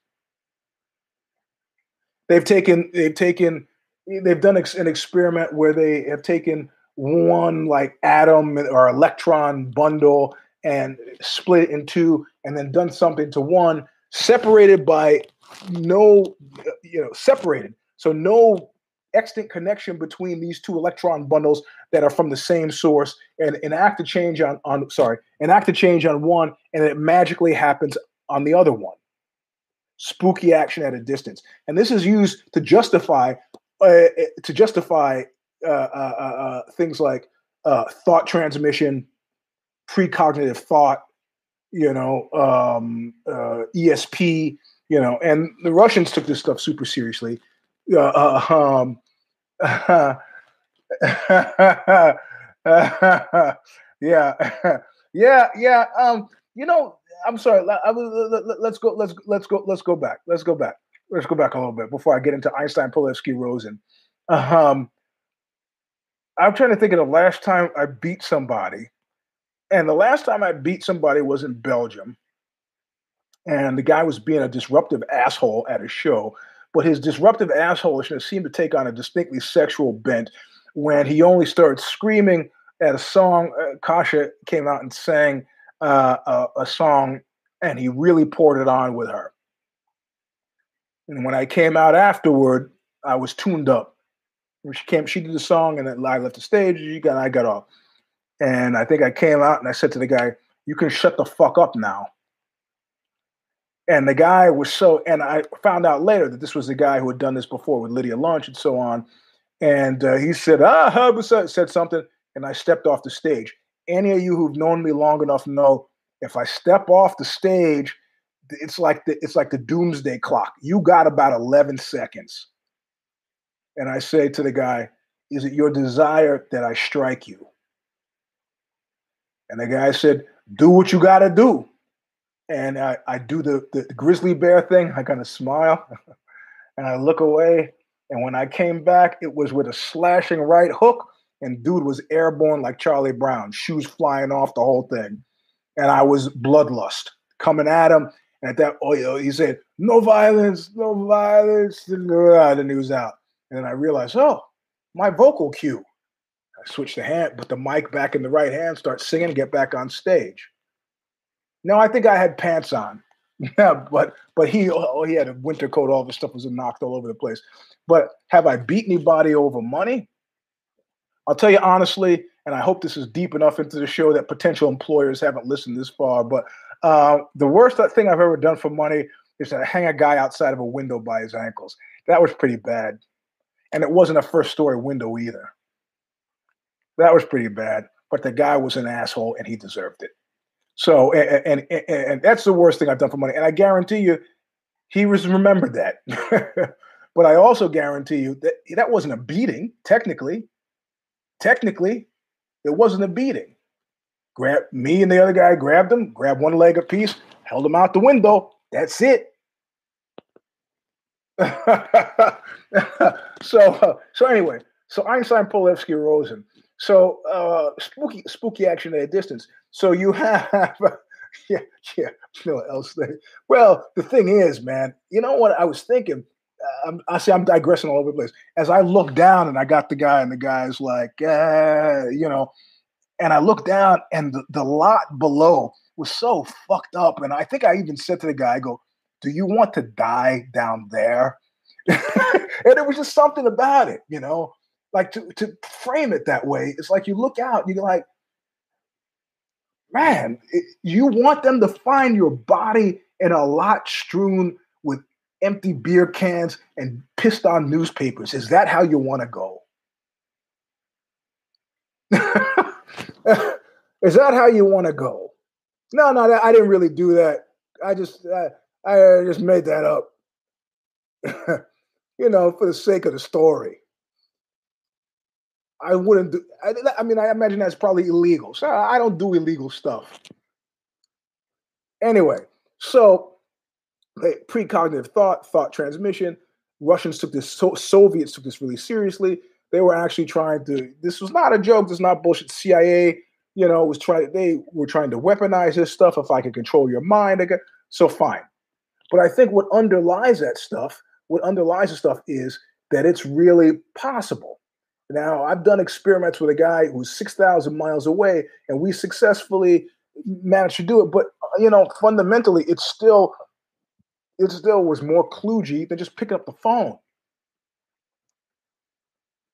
They've taken, they've taken, they've done an experiment where they have taken one like atom or electron bundle and split it in two, and then done something to one, separated by no, you know, separated. So no extant connection between these two electron bundles that are from the same source, and enact a change on, on sorry, enact a change on one, and it magically happens on the other one. Spooky action at a distance. And this is used to justify uh, to justify uh, uh, uh, things like uh, thought transmission, precognitive thought, you know, um, uh, E S P, you know, and the Russians took this stuff super seriously. Uh, um, uh, yeah, yeah, yeah. Um, you know, I'm sorry. I was, let's go. Let's let's go. Let's go back. Let's go back. Let's go back a little bit before I get into Einstein, Podolevsky, Rosen. Um, I'm trying to think of the last time I beat somebody, and the last time I beat somebody was in Belgium, and the guy was being a disruptive asshole at a show. But his disruptive assholishness seemed to take on a distinctly sexual bent when he only started screaming at a song. Uh, Kasha came out and sang uh, a, a song, and he really poured it on with her. And when I came out afterward, I was tuned up. When she came, she did the song, and then I left the stage, and I got off. And I think I came out, and I said to the guy, "You can shut the fuck up now." And the guy was so, and I found out later that this was the guy who had done this before with Lydia Lunch and so on. And uh, he said, ah, said something, and I stepped off the stage. Any of you who've known me long enough know if I step off the stage, it's like the, it's like the doomsday clock. You got about eleven seconds. And I say to the guy, is it your desire that I strike you? And the guy said, do what you got to do. And I, I do the, the grizzly bear thing. I kind of smile and I look away. And when I came back, it was with a slashing right hook. And dude was airborne like Charlie Brown, shoes flying off, the whole thing. And I was bloodlust coming at him. And at that, oh, you know, he said, no violence, no violence. And he was out. And then I realized, oh, my vocal cue. I switched the hand, put the mic back in the right hand, start singing, get back on stage. No, I think I had pants on, yeah, but but he oh, he had a winter coat. All the stuff was knocked all over the place. But have I beat anybody over money? I'll tell you honestly, and I hope this is deep enough into the show that potential employers haven't listened this far, but Uh, the worst thing I've ever done for money is to hang a guy outside of a window by his ankles. That was pretty bad. And it wasn't a first story window either. That was pretty bad. But the guy was an asshole and he deserved it. So, and, and, and that's the worst thing I've done for money. And I guarantee you, he was remembered that. But I also guarantee you that that wasn't a beating, technically. Technically, it wasn't a beating. Grab, me and the other guy grabbed him, grabbed one leg apiece, held him out the window. That's it. so, uh, so anyway, so Einstein, Polevsky, Rosen. So uh, spooky, spooky action at a distance. So you have, yeah, yeah, no else there. Well, the thing is, man, you know what I was thinking? I'm, I see I'm digressing all over the place. As I look down and I got the guy and the guy's like, uh, you know, and I look down and the, the lot below was so fucked up. And I think I even said to the guy, I go, do you want to die down there? And it was just something about it, you know, like to, to frame it that way. It's like you look out and you're like, man, it, you want them to find your body in a lot strewn with empty beer cans and pissed on newspapers. Is that how you want to go? Is that how you want to go? No, no, that, I didn't really do that. I just, uh, I just made that up, you know, for the sake of the story. I wouldn't do, I, I mean, I imagine that's probably illegal. So I don't do illegal stuff. Anyway, so precognitive thought, thought transmission. Russians took this, so Soviets took this really seriously. They were actually trying to, this was not a joke. This is not bullshit. C I A, you know, was trying, they were trying to weaponize this stuff. If I could control your mind, I could, so fine. But I think what underlies that stuff, what underlies the stuff is that it's really possible. Now, I've done experiments with a guy who's six thousand miles away, and we successfully managed to do it. But, you know, fundamentally, it's still, it still was more kludgy than just picking up the phone.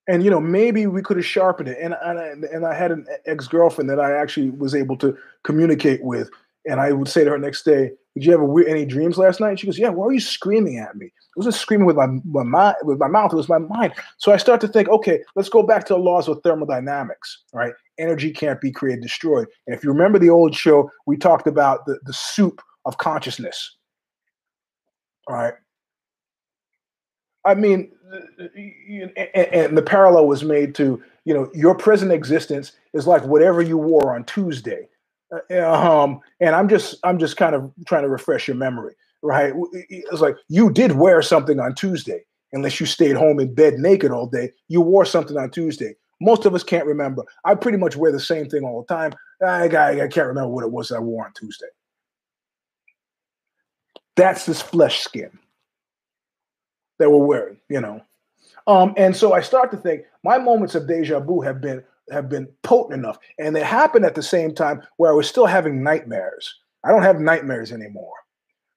And, you know, maybe we could have sharpened it. And, and, and I had an ex-girlfriend that I actually was able to communicate with. And I would say to her next day, did you have a weird, any dreams last night? And she goes, yeah, why are you screaming at me? I wasn't screaming with my, my, my, with my mouth, it was my mind. So I start to think, okay, let's go back to the laws of thermodynamics, right? Energy can't be created, destroyed. And if you remember the old show, we talked about the, the soup of consciousness, all right? I mean, and the parallel was made to, you know, your present existence is like whatever you wore on Tuesday. Um, and I'm just, I'm just kind of trying to refresh your memory, right? It's like you did wear something on Tuesday, unless you stayed home in bed naked all day. You wore something on Tuesday. Most of us can't remember. I pretty much wear the same thing all the time. I, I, I can't remember what it was that I wore on Tuesday. That's this flesh skin that we're wearing, you know? Um, and so I start to think my moments of deja vu have been have been potent enough. And it happened at the same time where I was still having nightmares. I don't have nightmares anymore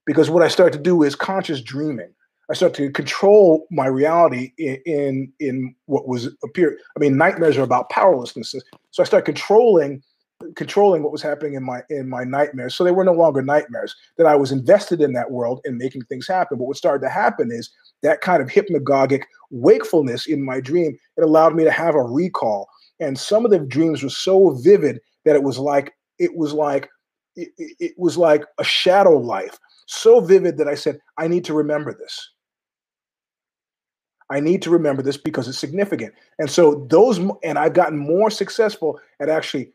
because what I start to do is conscious dreaming. I start to control my reality in, in, in what was appeared. I mean, nightmares are about powerlessness. So I start controlling, controlling what was happening in my, in my nightmares. So they were no longer nightmares, that I was invested in that world and making things happen. But what started to happen is that kind of hypnagogic wakefulness in my dream, it allowed me to have a recall. And some of the dreams were so vivid that it was like it was like it, it was like a shadow life. So vivid that I said, I need to remember this. I need to remember this because it's significant. And so those, and I've gotten more successful at actually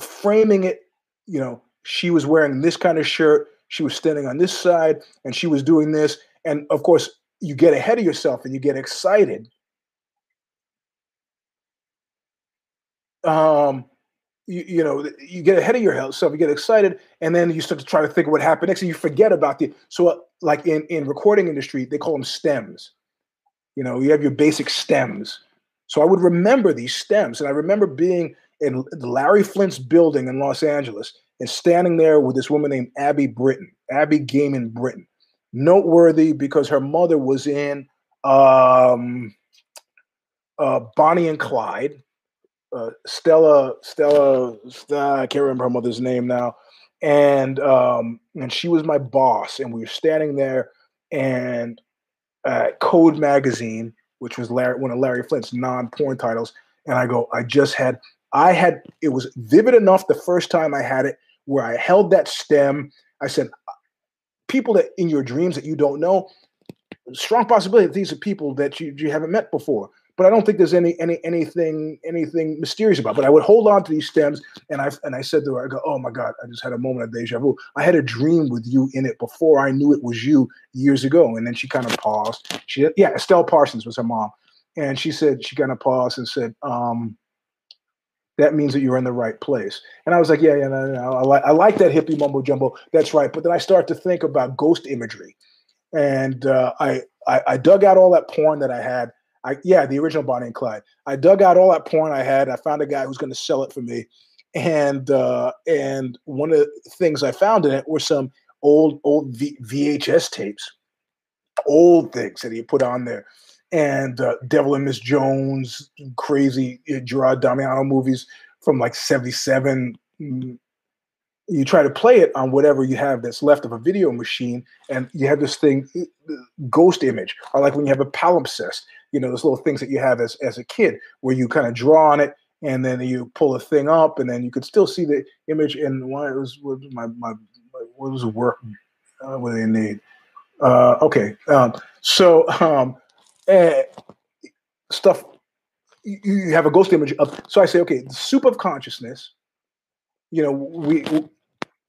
framing it. You know, she was wearing this kind of shirt. She was standing on this side, and she was doing this. And of course, you get ahead of yourself and you get excited. Um, you, you know, you get ahead of yourself, you get excited, and then you start to try to think of what happened next, and you forget about the. So, uh, like in in recording industry, they call them stems. You know, you have your basic stems. So I would remember these stems, and I remember being in Larry Flint's building in Los Angeles and standing there with this woman named Abby Britton, Abby Gaiman Britton, noteworthy because her mother was in um, uh, Bonnie and Clyde. Uh, Stella, Stella, Stella, I can't remember her mother's name now. And um, and she was my boss, and we were standing there, and uh, Code Magazine, which was Larry, one of Larry Flint's non-porn titles, and I go, I just had, I had, it was vivid enough the first time I had it where I held that stem. I said, people that in your dreams that you don't know, strong possibility that these are people that you, you haven't met before. But I don't think there's any any anything anything mysterious about it. But I would hold on to these stems, and I and I said to her, I go, oh my God, I just had a moment of deja vu. I had a dream with you in it before I knew it was you years ago. And then she kind of paused. She yeah, Estelle Parsons was her mom, and she said she kind of paused and said, um, that means that you're in the right place. And I was like, yeah, yeah, no, no, I like I like that hippie mumbo jumbo. That's right. But then I start to think about ghost imagery, and uh, I, I I dug out all that porn that I had. I, yeah, the original Bonnie and Clyde. I dug out all that porn I had. I found a guy who's going to sell it for me, and uh, and one of the things I found in it were some old old v- VHS tapes, old things that he put on there, and uh, Devil and Miss Jones, crazy uh, Gerard Damiano movies from like seventy-seven. You try to play it on whatever you have that's left of a video machine, and you have this thing, ghost image, or like when you have a palimpsest. You know, those little things that you have as as a kid where you kind of draw on it and then you pull a thing up and then you could still see the image. And why it was what my, my, what was the work? Uh, what do they need? Uh, okay. Um, so um, eh, stuff, you, you have a ghost image of. So I say, okay, the soup of consciousness, you know, we, we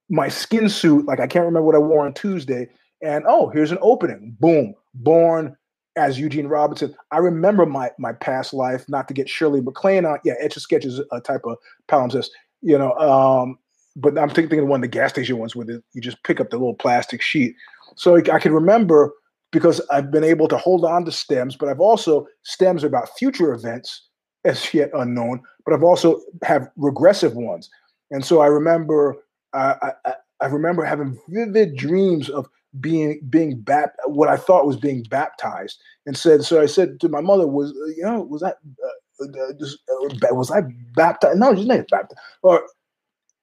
my skin suit, like I can't remember what I wore on Tuesday. And, oh, here's an opening. Boom. Born as Eugene Robinson. I remember my my past life, not to get Shirley MacLaine on. Yeah, Etch-a-Sketch is a type of palimpsest, you know. Um, but I'm thinking of one of the gas station ones where the, you just pick up the little plastic sheet. So I can remember because I've been able to hold on to stems, but I've also, stems are about future events as yet unknown, but I've also have regressive ones. And so I remember, I, I, I remember having vivid dreams of being being bat what I thought was being baptized, and said so I said to my mother, was you know was I uh, uh, just, uh, was I baptized? No, she's not baptized. Or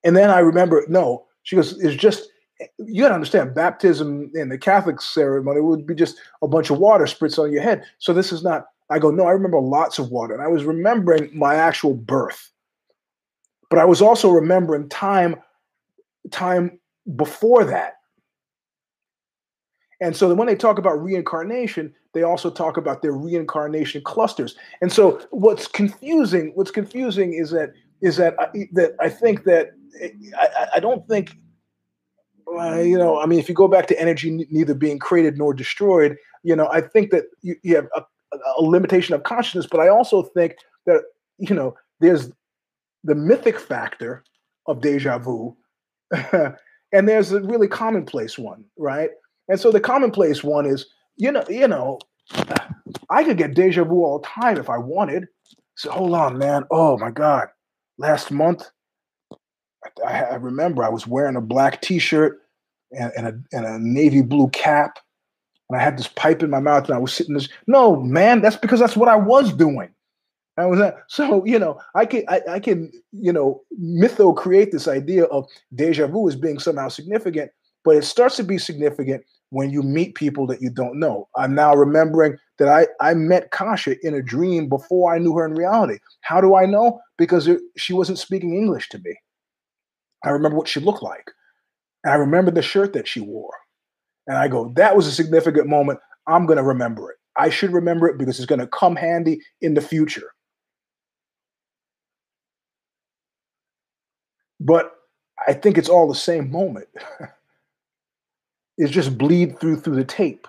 and then I remember, no, she goes, it's just, you gotta understand, baptism in the Catholic ceremony would be just a bunch of water spritzed on your head. So this is not. I go, no, I remember lots of water, and I was remembering my actual birth, but I was also remembering time time before that. And so when they talk about reincarnation, they also talk about their reincarnation clusters. And so what's confusing, what's confusing is that is that I, that I think that I, I don't think, uh, you know, I mean, if you go back to energy neither being created nor destroyed, you know, I think that you, you have a, a limitation of consciousness. But I also think that, you know, there's the mythic factor of deja vu, and there's a really commonplace one, right? And so the commonplace one is, you know, you know, I could get deja vu all the time if I wanted. So hold on, man. Oh my God. Last month, I, I remember I was wearing a black t-shirt and, and, a, and a navy blue cap. And I had this pipe in my mouth and I was sitting this. No, man, that's because that's what I was doing. I was at, so, you know, I can, I, I can, you know, mytho create this idea of deja vu as being somehow significant, but it starts to be significant when you meet people that you don't know. I'm now remembering that I, I met Kasha in a dream before I knew her in reality. How do I know? Because it, she wasn't speaking English to me. I remember what she looked like. And I remember the shirt that she wore. And I go, that was a significant moment. I'm going to remember it. I should remember it because it's going to come handy in the future. But I think it's all the same moment. Is just bleed through through the tape,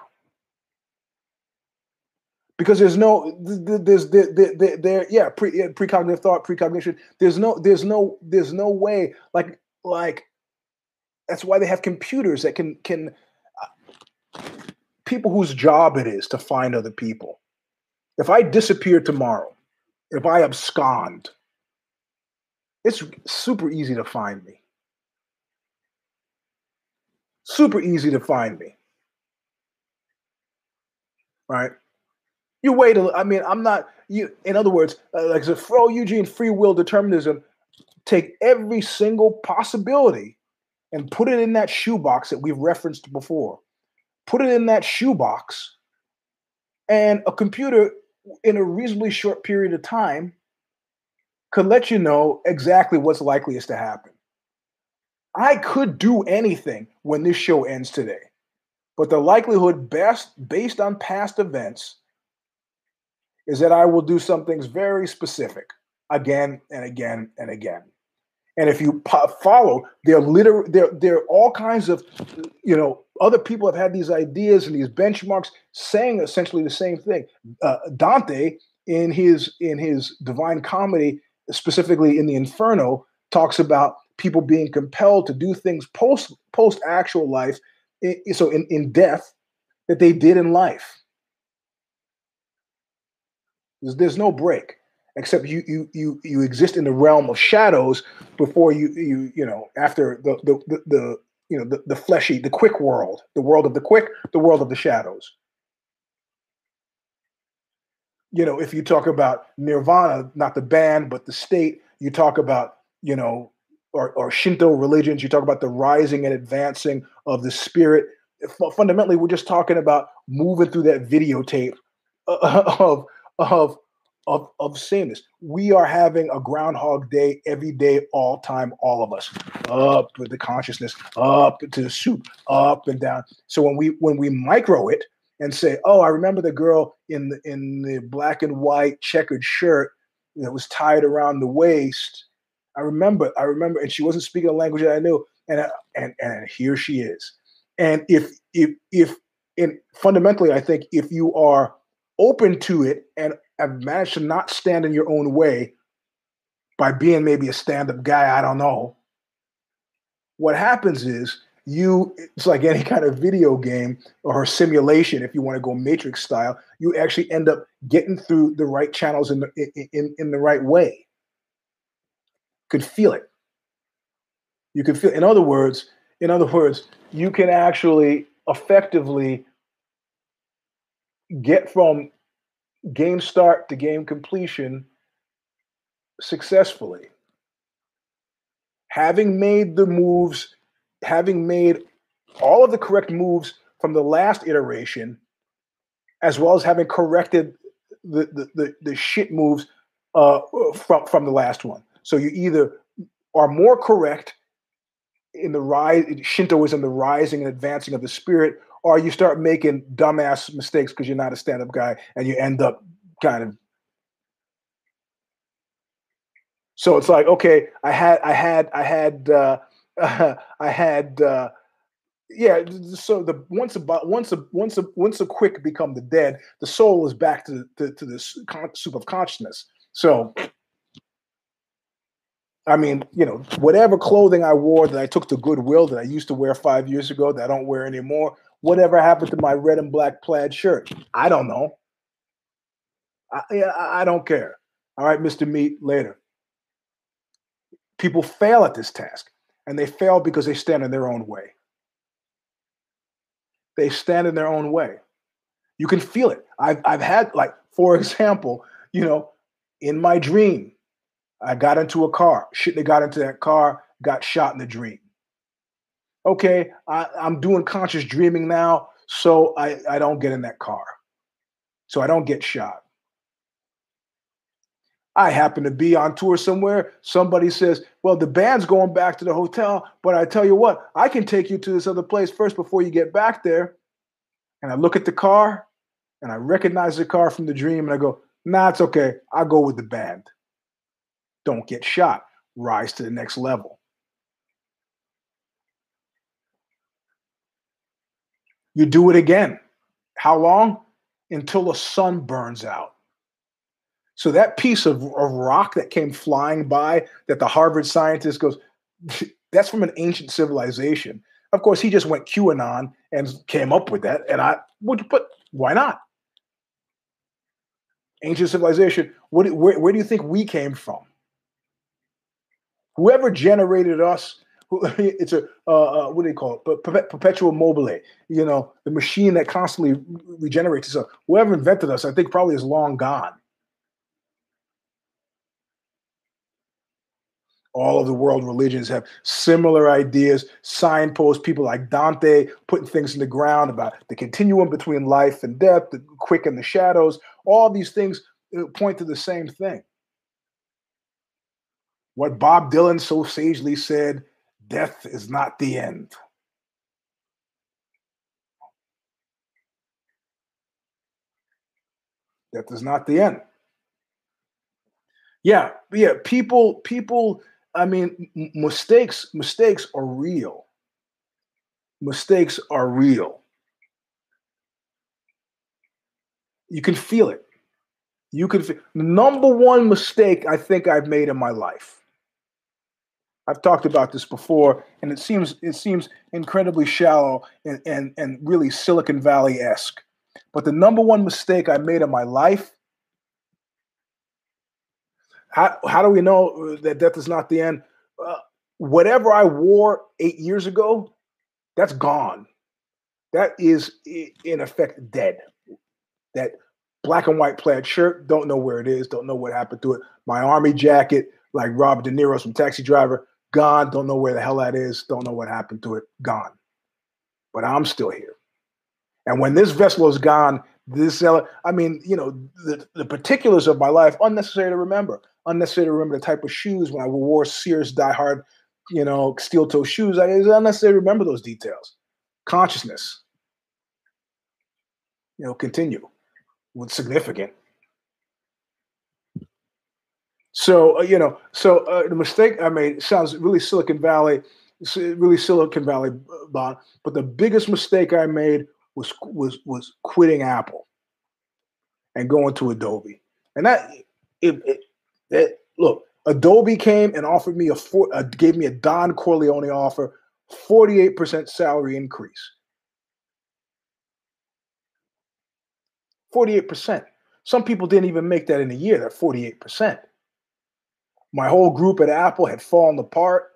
because there's no there's there there, there yeah pre, precognitive thought, precognition. There's no there's no there's no way like like that's why they have computers that can can uh, people whose job it is to find other people. If I disappear tomorrow, if I abscond, it's super easy to find me. Super easy to find me, right? You wait a, I mean, I'm not, you. In other words, uh, like the Fro Eugene free will determinism, take every single possibility and put it in that shoebox that we've referenced before. Put it in that shoebox, and a computer in a reasonably short period of time could let you know exactly what's likeliest to happen. I could do anything when this show ends today, but the likelihood best based on past events is that I will do some things very specific again and again and again. And if you po- follow, there liter- there there are all kinds of, you know, other people have had these ideas and these benchmarks saying essentially the same thing. Uh, Dante in his in his Divine Comedy, specifically in the Inferno, talks about people being compelled to do things post post actual life, so in, in death, that they did in life. There's, there's no break, except you you you you exist in the realm of shadows before you you you know after the the the, the you know the, the fleshy the quick world, the world of the quick, the world of the shadows. You know, if you talk about nirvana, not the band but the state, you talk about you know. Or, or Shinto religions, you talk about the rising and advancing of the spirit. Fundamentally, we're just talking about moving through that videotape of of of of sameness. We are having a Groundhog Day every day, all time, all of us up with the consciousness, up to the soup, up and down. So when we when we micro it and say, "Oh, I remember the girl in the, in the black and white checkered shirt that was tied around the waist." I remember, I remember, and she wasn't speaking a language that I knew, and I, and and here she is. And if if if and fundamentally, I think if you are open to it and have managed to not stand in your own way by being maybe a stand-up guy, I don't know. What happens is you, it's like any kind of video game or simulation. If you want to go Matrix style, you actually end up getting through the right channels in the, in in the right way. Could feel it. You could feel. In other words, in other words, you can actually effectively get from game start to game completion successfully, having made the moves, having made all of the correct moves from the last iteration, as well as having corrected the the the, the shit moves uh, from from the last one. So you either are more correct in the rise, Shintoism, the rising and advancing of the spirit, or you start making dumbass mistakes because you're not a stand-up guy and you end up kind of. So it's like, okay, I had, I had, I had, uh, uh, I had, uh, yeah. So the once a once a once a once a quick become the dead, the soul is back to to, to the soup of consciousness. So. I mean, you know, whatever clothing I wore that I took to Goodwill that I used to wear five years ago that I don't wear anymore, whatever happened to my red and black plaid shirt? I don't know. I, I, I don't care. All right, Mister Meat, later. People fail at this task, and they fail because they stand in their own way. They stand in their own way. You can feel it. I've, I've had, like, for example, you know, in my dream, I got into a car. Shouldn't have got into that car. Got shot in the dream. Okay, I, I'm doing conscious dreaming now, so I, I don't get in that car. So I don't get shot. I happen to be on tour somewhere. Somebody says, well, the band's going back to the hotel, but I tell you what, I can take you to this other place first before you get back there. And I look at the car, and I recognize the car from the dream, and I go, nah, it's okay. I'll go with the band. Don't get shot. Rise to the next level. You do it again. How long? Until the sun burns out. So that piece of, of rock that came flying by that the Harvard scientist goes, that's from an ancient civilization. Of course, he just went QAnon and came up with that. And I would, but why not? Ancient civilization. What, where, where do you think we came from? Whoever generated us, it's a, uh, uh, what do they call it? Perpetual mobile, you know, the machine that constantly regenerates itself. Whoever invented us, I think probably is long gone. All of the world religions have similar ideas, signposts, people like Dante putting things in the ground about the continuum between life and death, the quick and the shadows. All these things point to the same thing. What Bob Dylan so sagely said, death is not the end. Death is not the end. Yeah, yeah, people, people, I mean, mistakes, mistakes are real. Mistakes are real. You can feel it. You can feel, number one mistake I think I've made in my life. I've talked about this before, and it seems it seems incredibly shallow and, and, and really Silicon Valley-esque. But the number one mistake I made in my life, How, how do we know that death is not the end? Uh, whatever I wore eight years ago, that's gone. That is, in effect, dead. That black and white plaid shirt, don't know where it is, don't know what happened to it. My army jacket, like Robert De Niro's from Taxi Driver, gone. Don't know where the hell that is, don't know what happened to it, gone. But I'm still here. And when this vessel is gone, this, I mean, you know, the, the particulars of my life, unnecessary to remember. Unnecessary to remember the type of shoes when I wore Sears Die Hard, you know, steel toe shoes. I it's unnecessary to remember those details. Consciousness, you know, continue with significant. So uh, you know, so uh, the mistake I made sounds really Silicon Valley, really Silicon Valley, bond. But the biggest mistake I made was was was quitting Apple and going to Adobe, and that it. it That, look, Adobe came and offered me a, four, uh, gave me a Don Corleone offer, forty-eight percent salary increase. forty-eight percent. Some people didn't even make that in a year, that forty-eight percent. My whole group at Apple had fallen apart.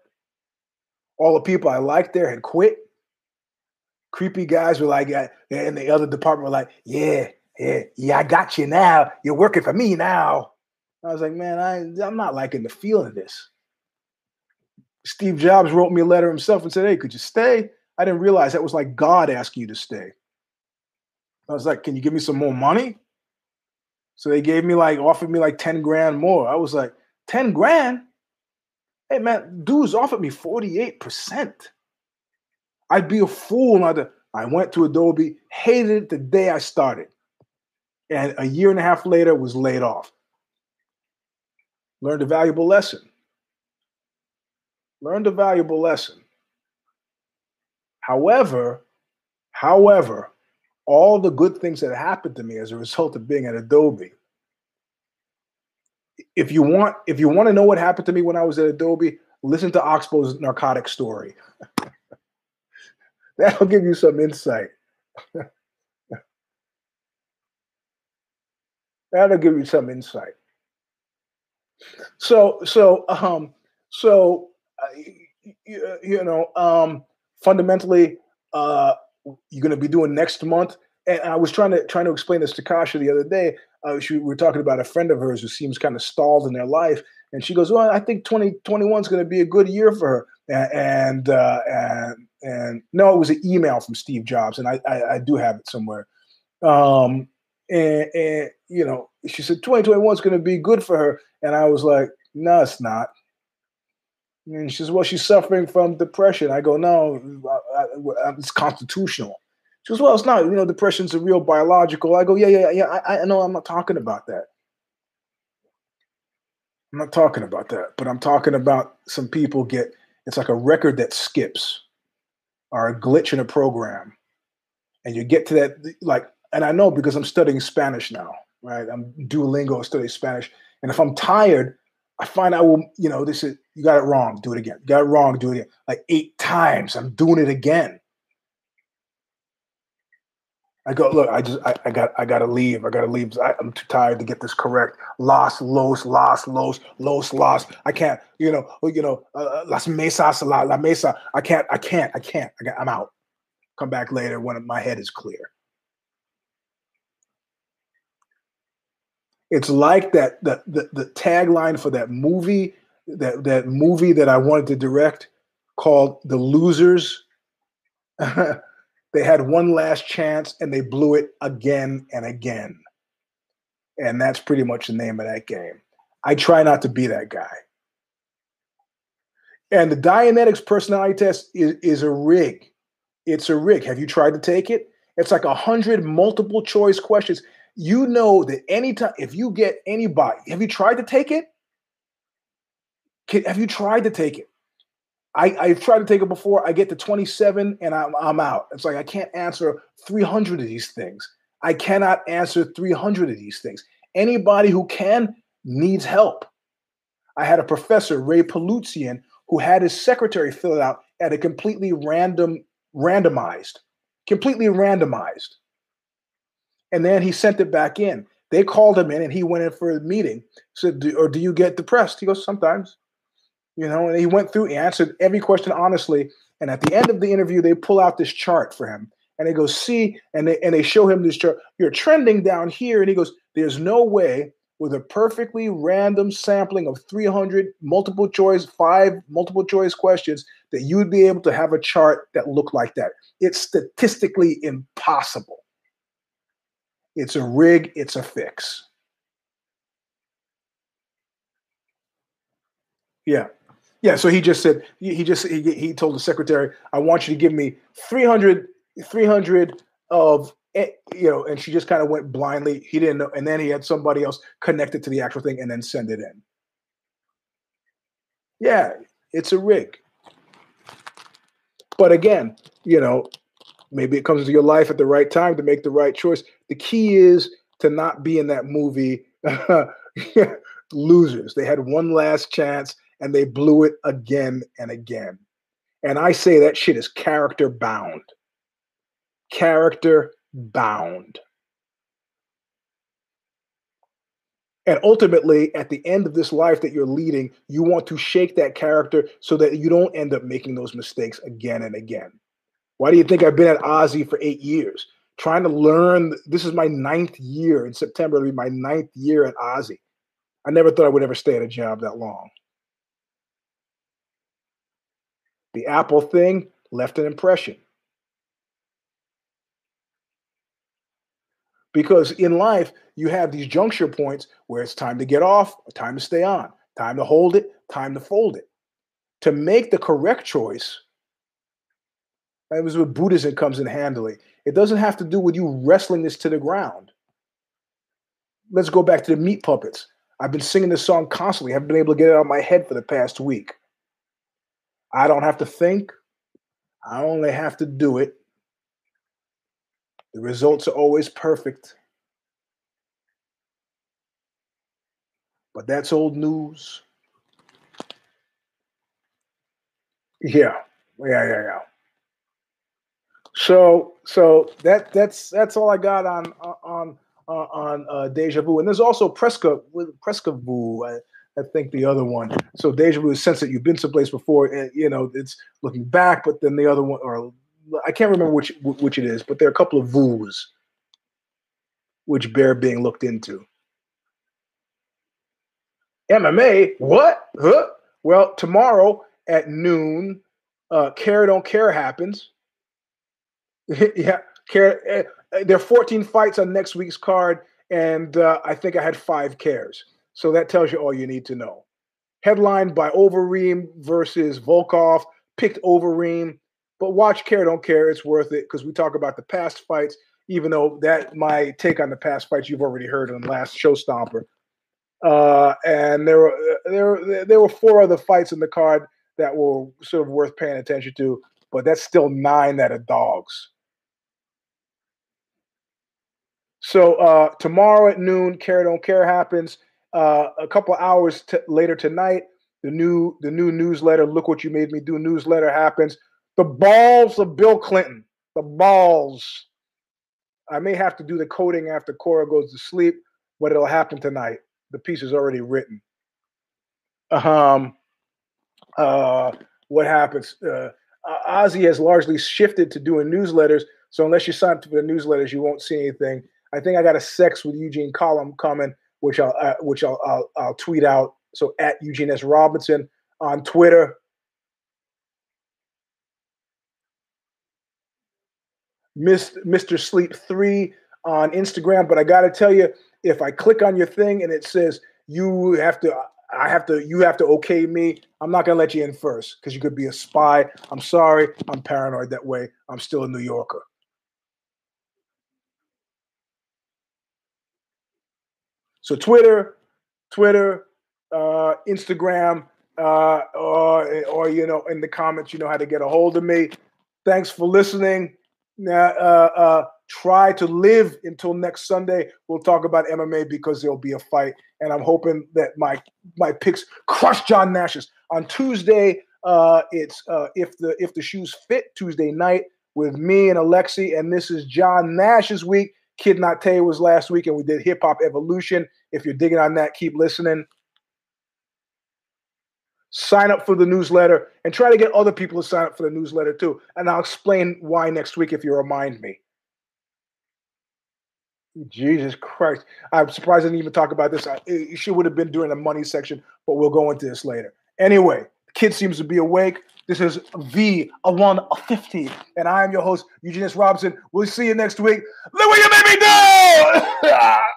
All the people I liked there had quit. Creepy guys were like, and the other department were like, yeah, yeah, yeah, I got you now. You're working for me now. I was like, man, I, I'm not liking the feel of this. Steve Jobs wrote me a letter himself and said, hey, could you stay? I didn't realize that was like God asking you to stay. I was like, can you give me some more money? So they gave me like, offered me like ten grand more. I was like, ten grand? Hey, man, dudes offered me forty-eight percent. I'd be a fool not to. I went to Adobe, hated it the day I started. And a year and a half later was laid off. Learned a valuable lesson. Learned a valuable lesson. However, however, all the good things that happened to me as a result of being at Adobe. If you want, if you want to know what happened to me when I was at Adobe, listen to Oxbow's narcotic story. That'll give you some insight. That'll give you some insight. So, so, um, so, uh, you, you know, um, fundamentally, uh, you're going to be doing next month. And I was trying to, trying to explain this to Kasha the other day. Uh, she, we were talking about a friend of hers who seems kind of stalled in their life. And she goes, well, I think twenty twenty-one is going to be a good year for her. And, uh, and, and no, it was an email from Steve Jobs. And I, I, I do have it somewhere. Um, and, and, you know, she said, twenty twenty-one is going to be good for her. And I was like, no, it's not. And she says, well, she's suffering from depression. I go, no, I, I, it's constitutional. She goes, well, it's not. You know, depression's a real biological. I go, yeah, yeah, yeah. I, I know I'm not talking about that. I'm not talking about that. But I'm talking about some people get, it's like a record that skips or a glitch in a program. And you get to that, like, and I know because I'm studying Spanish now, right? I'm Duolingo, studying Spanish. And if I'm tired, I find I will, you know, this is, you got it wrong, do it again. You got it wrong, do it again. Like eight times, I'm doing it again. I go, look, I just, I, I got, I got to leave. I got to leave. I, I'm too tired to get this correct. Los, los, los, los, los, los. I can't, you know, you know, uh, las mesas, la, la mesa. I can't, I can't, I can't. I got, I'm out. Come back later when my head is clear. It's like that the, the the tagline for that movie that that movie that I wanted to direct called The Losers. They had one last chance and they blew it again and again. And that's pretty much the name of that game. I try not to be that guy. And the Dianetics personality test is, is a rig. It's a rig. Have you tried to take it? It's like a hundred multiple choice questions. You know that anytime, if you get anybody, have you tried to take it? Can, have you tried to take it? I, I've tried to take it before. I get to twenty-seven and I'm, I'm out. It's like I can't answer three hundred of these things. I cannot answer three hundred of these things. Anybody who can needs help. I had a professor, Ray Palutzian, who had his secretary fill it out at a completely random, randomized, completely randomized. And then he sent it back in. They called him in and he went in for a meeting. Said, do, or do you get depressed? He goes, sometimes. You know, and he went through, he answered every question honestly. And at the end of the interview, they pull out this chart for him. And they go, see, and they, and they show him this chart. You're trending down here. And he goes, there's no way with a perfectly random sampling of three hundred multiple choice, five multiple choice questions that you would be able to have a chart that looked like that. It's statistically impossible. It's a rig, it's a fix. Yeah. Yeah, so he just said, he just he, he told the secretary, I want you to give me three hundred of, you know, and she just kind of went blindly. He didn't know, and then he had somebody else connect it to the actual thing and then send it in. Yeah, it's a rig. But again, you know, maybe it comes into your life at the right time to make the right choice. The key is to not be in that movie, Losers. They had one last chance and they blew it again and again. And I say that shit is character bound. Character bound. And ultimately, at the end of this life that you're leading, you want to shake that character so that you don't end up making those mistakes again and again. Why do you think I've been at Aussie for eight years? Trying to learn, this is my ninth year. In September, it'll be my ninth year at Aussie. I never thought I would ever stay at a job that long. The Apple thing left an impression. Because in life, you have these juncture points where it's time to get off, time to stay on, time to hold it, time to fold it. To make the correct choice, that was where Buddhism comes in handily. It doesn't have to do with you wrestling this to the ground. Let's go back to the meat puppets. I've been singing this song constantly. I haven't been able to get it out of my head for the past week. I don't have to think. I only have to do it. The results are always perfect. But that's old news. Yeah, yeah, yeah, yeah. So, so that that's that's all I got on on on uh, Deja Vu, and there's also Presca Presca Vu. I, I think the other one. So Deja Vu is a sense that you've been someplace before, and you know it's looking back. But then the other one, or I can't remember which which it is, but there are a couple of Vu's which bear being looked into. M M A, what? Huh? Well, tomorrow at noon, uh, Care Don't Care happens. Yeah, care. There are fourteen fights on next week's card, and uh, I think I had five cares. So that tells you all you need to know. Headlined by Overeem versus Volkov. Picked Overeem, but watch Care Don't Care. It's worth it because we talk about the past fights, even though that my take on the past fights you've already heard on last Show Stomper. Uh, and there were there there were four other fights in the card that were sort of worth paying attention to, but that's still nine that are dogs. So uh, tomorrow at noon, Care Don't Care happens. Uh, a couple hours t- later tonight, the new the new newsletter, Look What You Made Me Do newsletter happens. The balls of Bill Clinton. The balls. I may have to do the coding after Cora goes to sleep, but it'll happen tonight. The piece is already written. Um, uh, what happens? Uh, Ozzy has largely shifted to doing newsletters, so unless you sign up for the newsletters, you won't see anything. I think I got a sex with Eugene column coming, which I'll uh, which I'll, I'll I'll tweet out So at Eugene S. Robinson on Twitter. Mister Sleep three on Instagram. But I got to tell you, if I click on your thing and it says you have to, I have to, you have to okay me, I'm not going to let you in first because you could be a spy. I'm sorry. I'm paranoid that way. I'm still a New Yorker. So Twitter, Twitter, uh, Instagram, uh, or, or, you know, in the comments, you know how to get a hold of me. Thanks for listening. Uh, uh, try to live until next Sunday. We'll talk about M M A because there'll be a fight. And I'm hoping that my my picks crush John Nash's. On Tuesday, uh, it's uh, if the if the shoes fit, Tuesday night with me and Alexi. And this is John Nash's week. Kid Nate was last week, and we did Hip Hop Evolution. If you're digging on that, keep listening. Sign up for the newsletter and try to get other people to sign up for the newsletter too. And I'll explain why next week if you remind me. Jesus Christ. I'm surprised I didn't even talk about this. I, it should would have been during the money section, but we'll go into this later. Anyway, the kid seems to be awake. This is V one fifty, and I am your host, Eugene S. Robinson. We'll see you next week. Look what you made me do!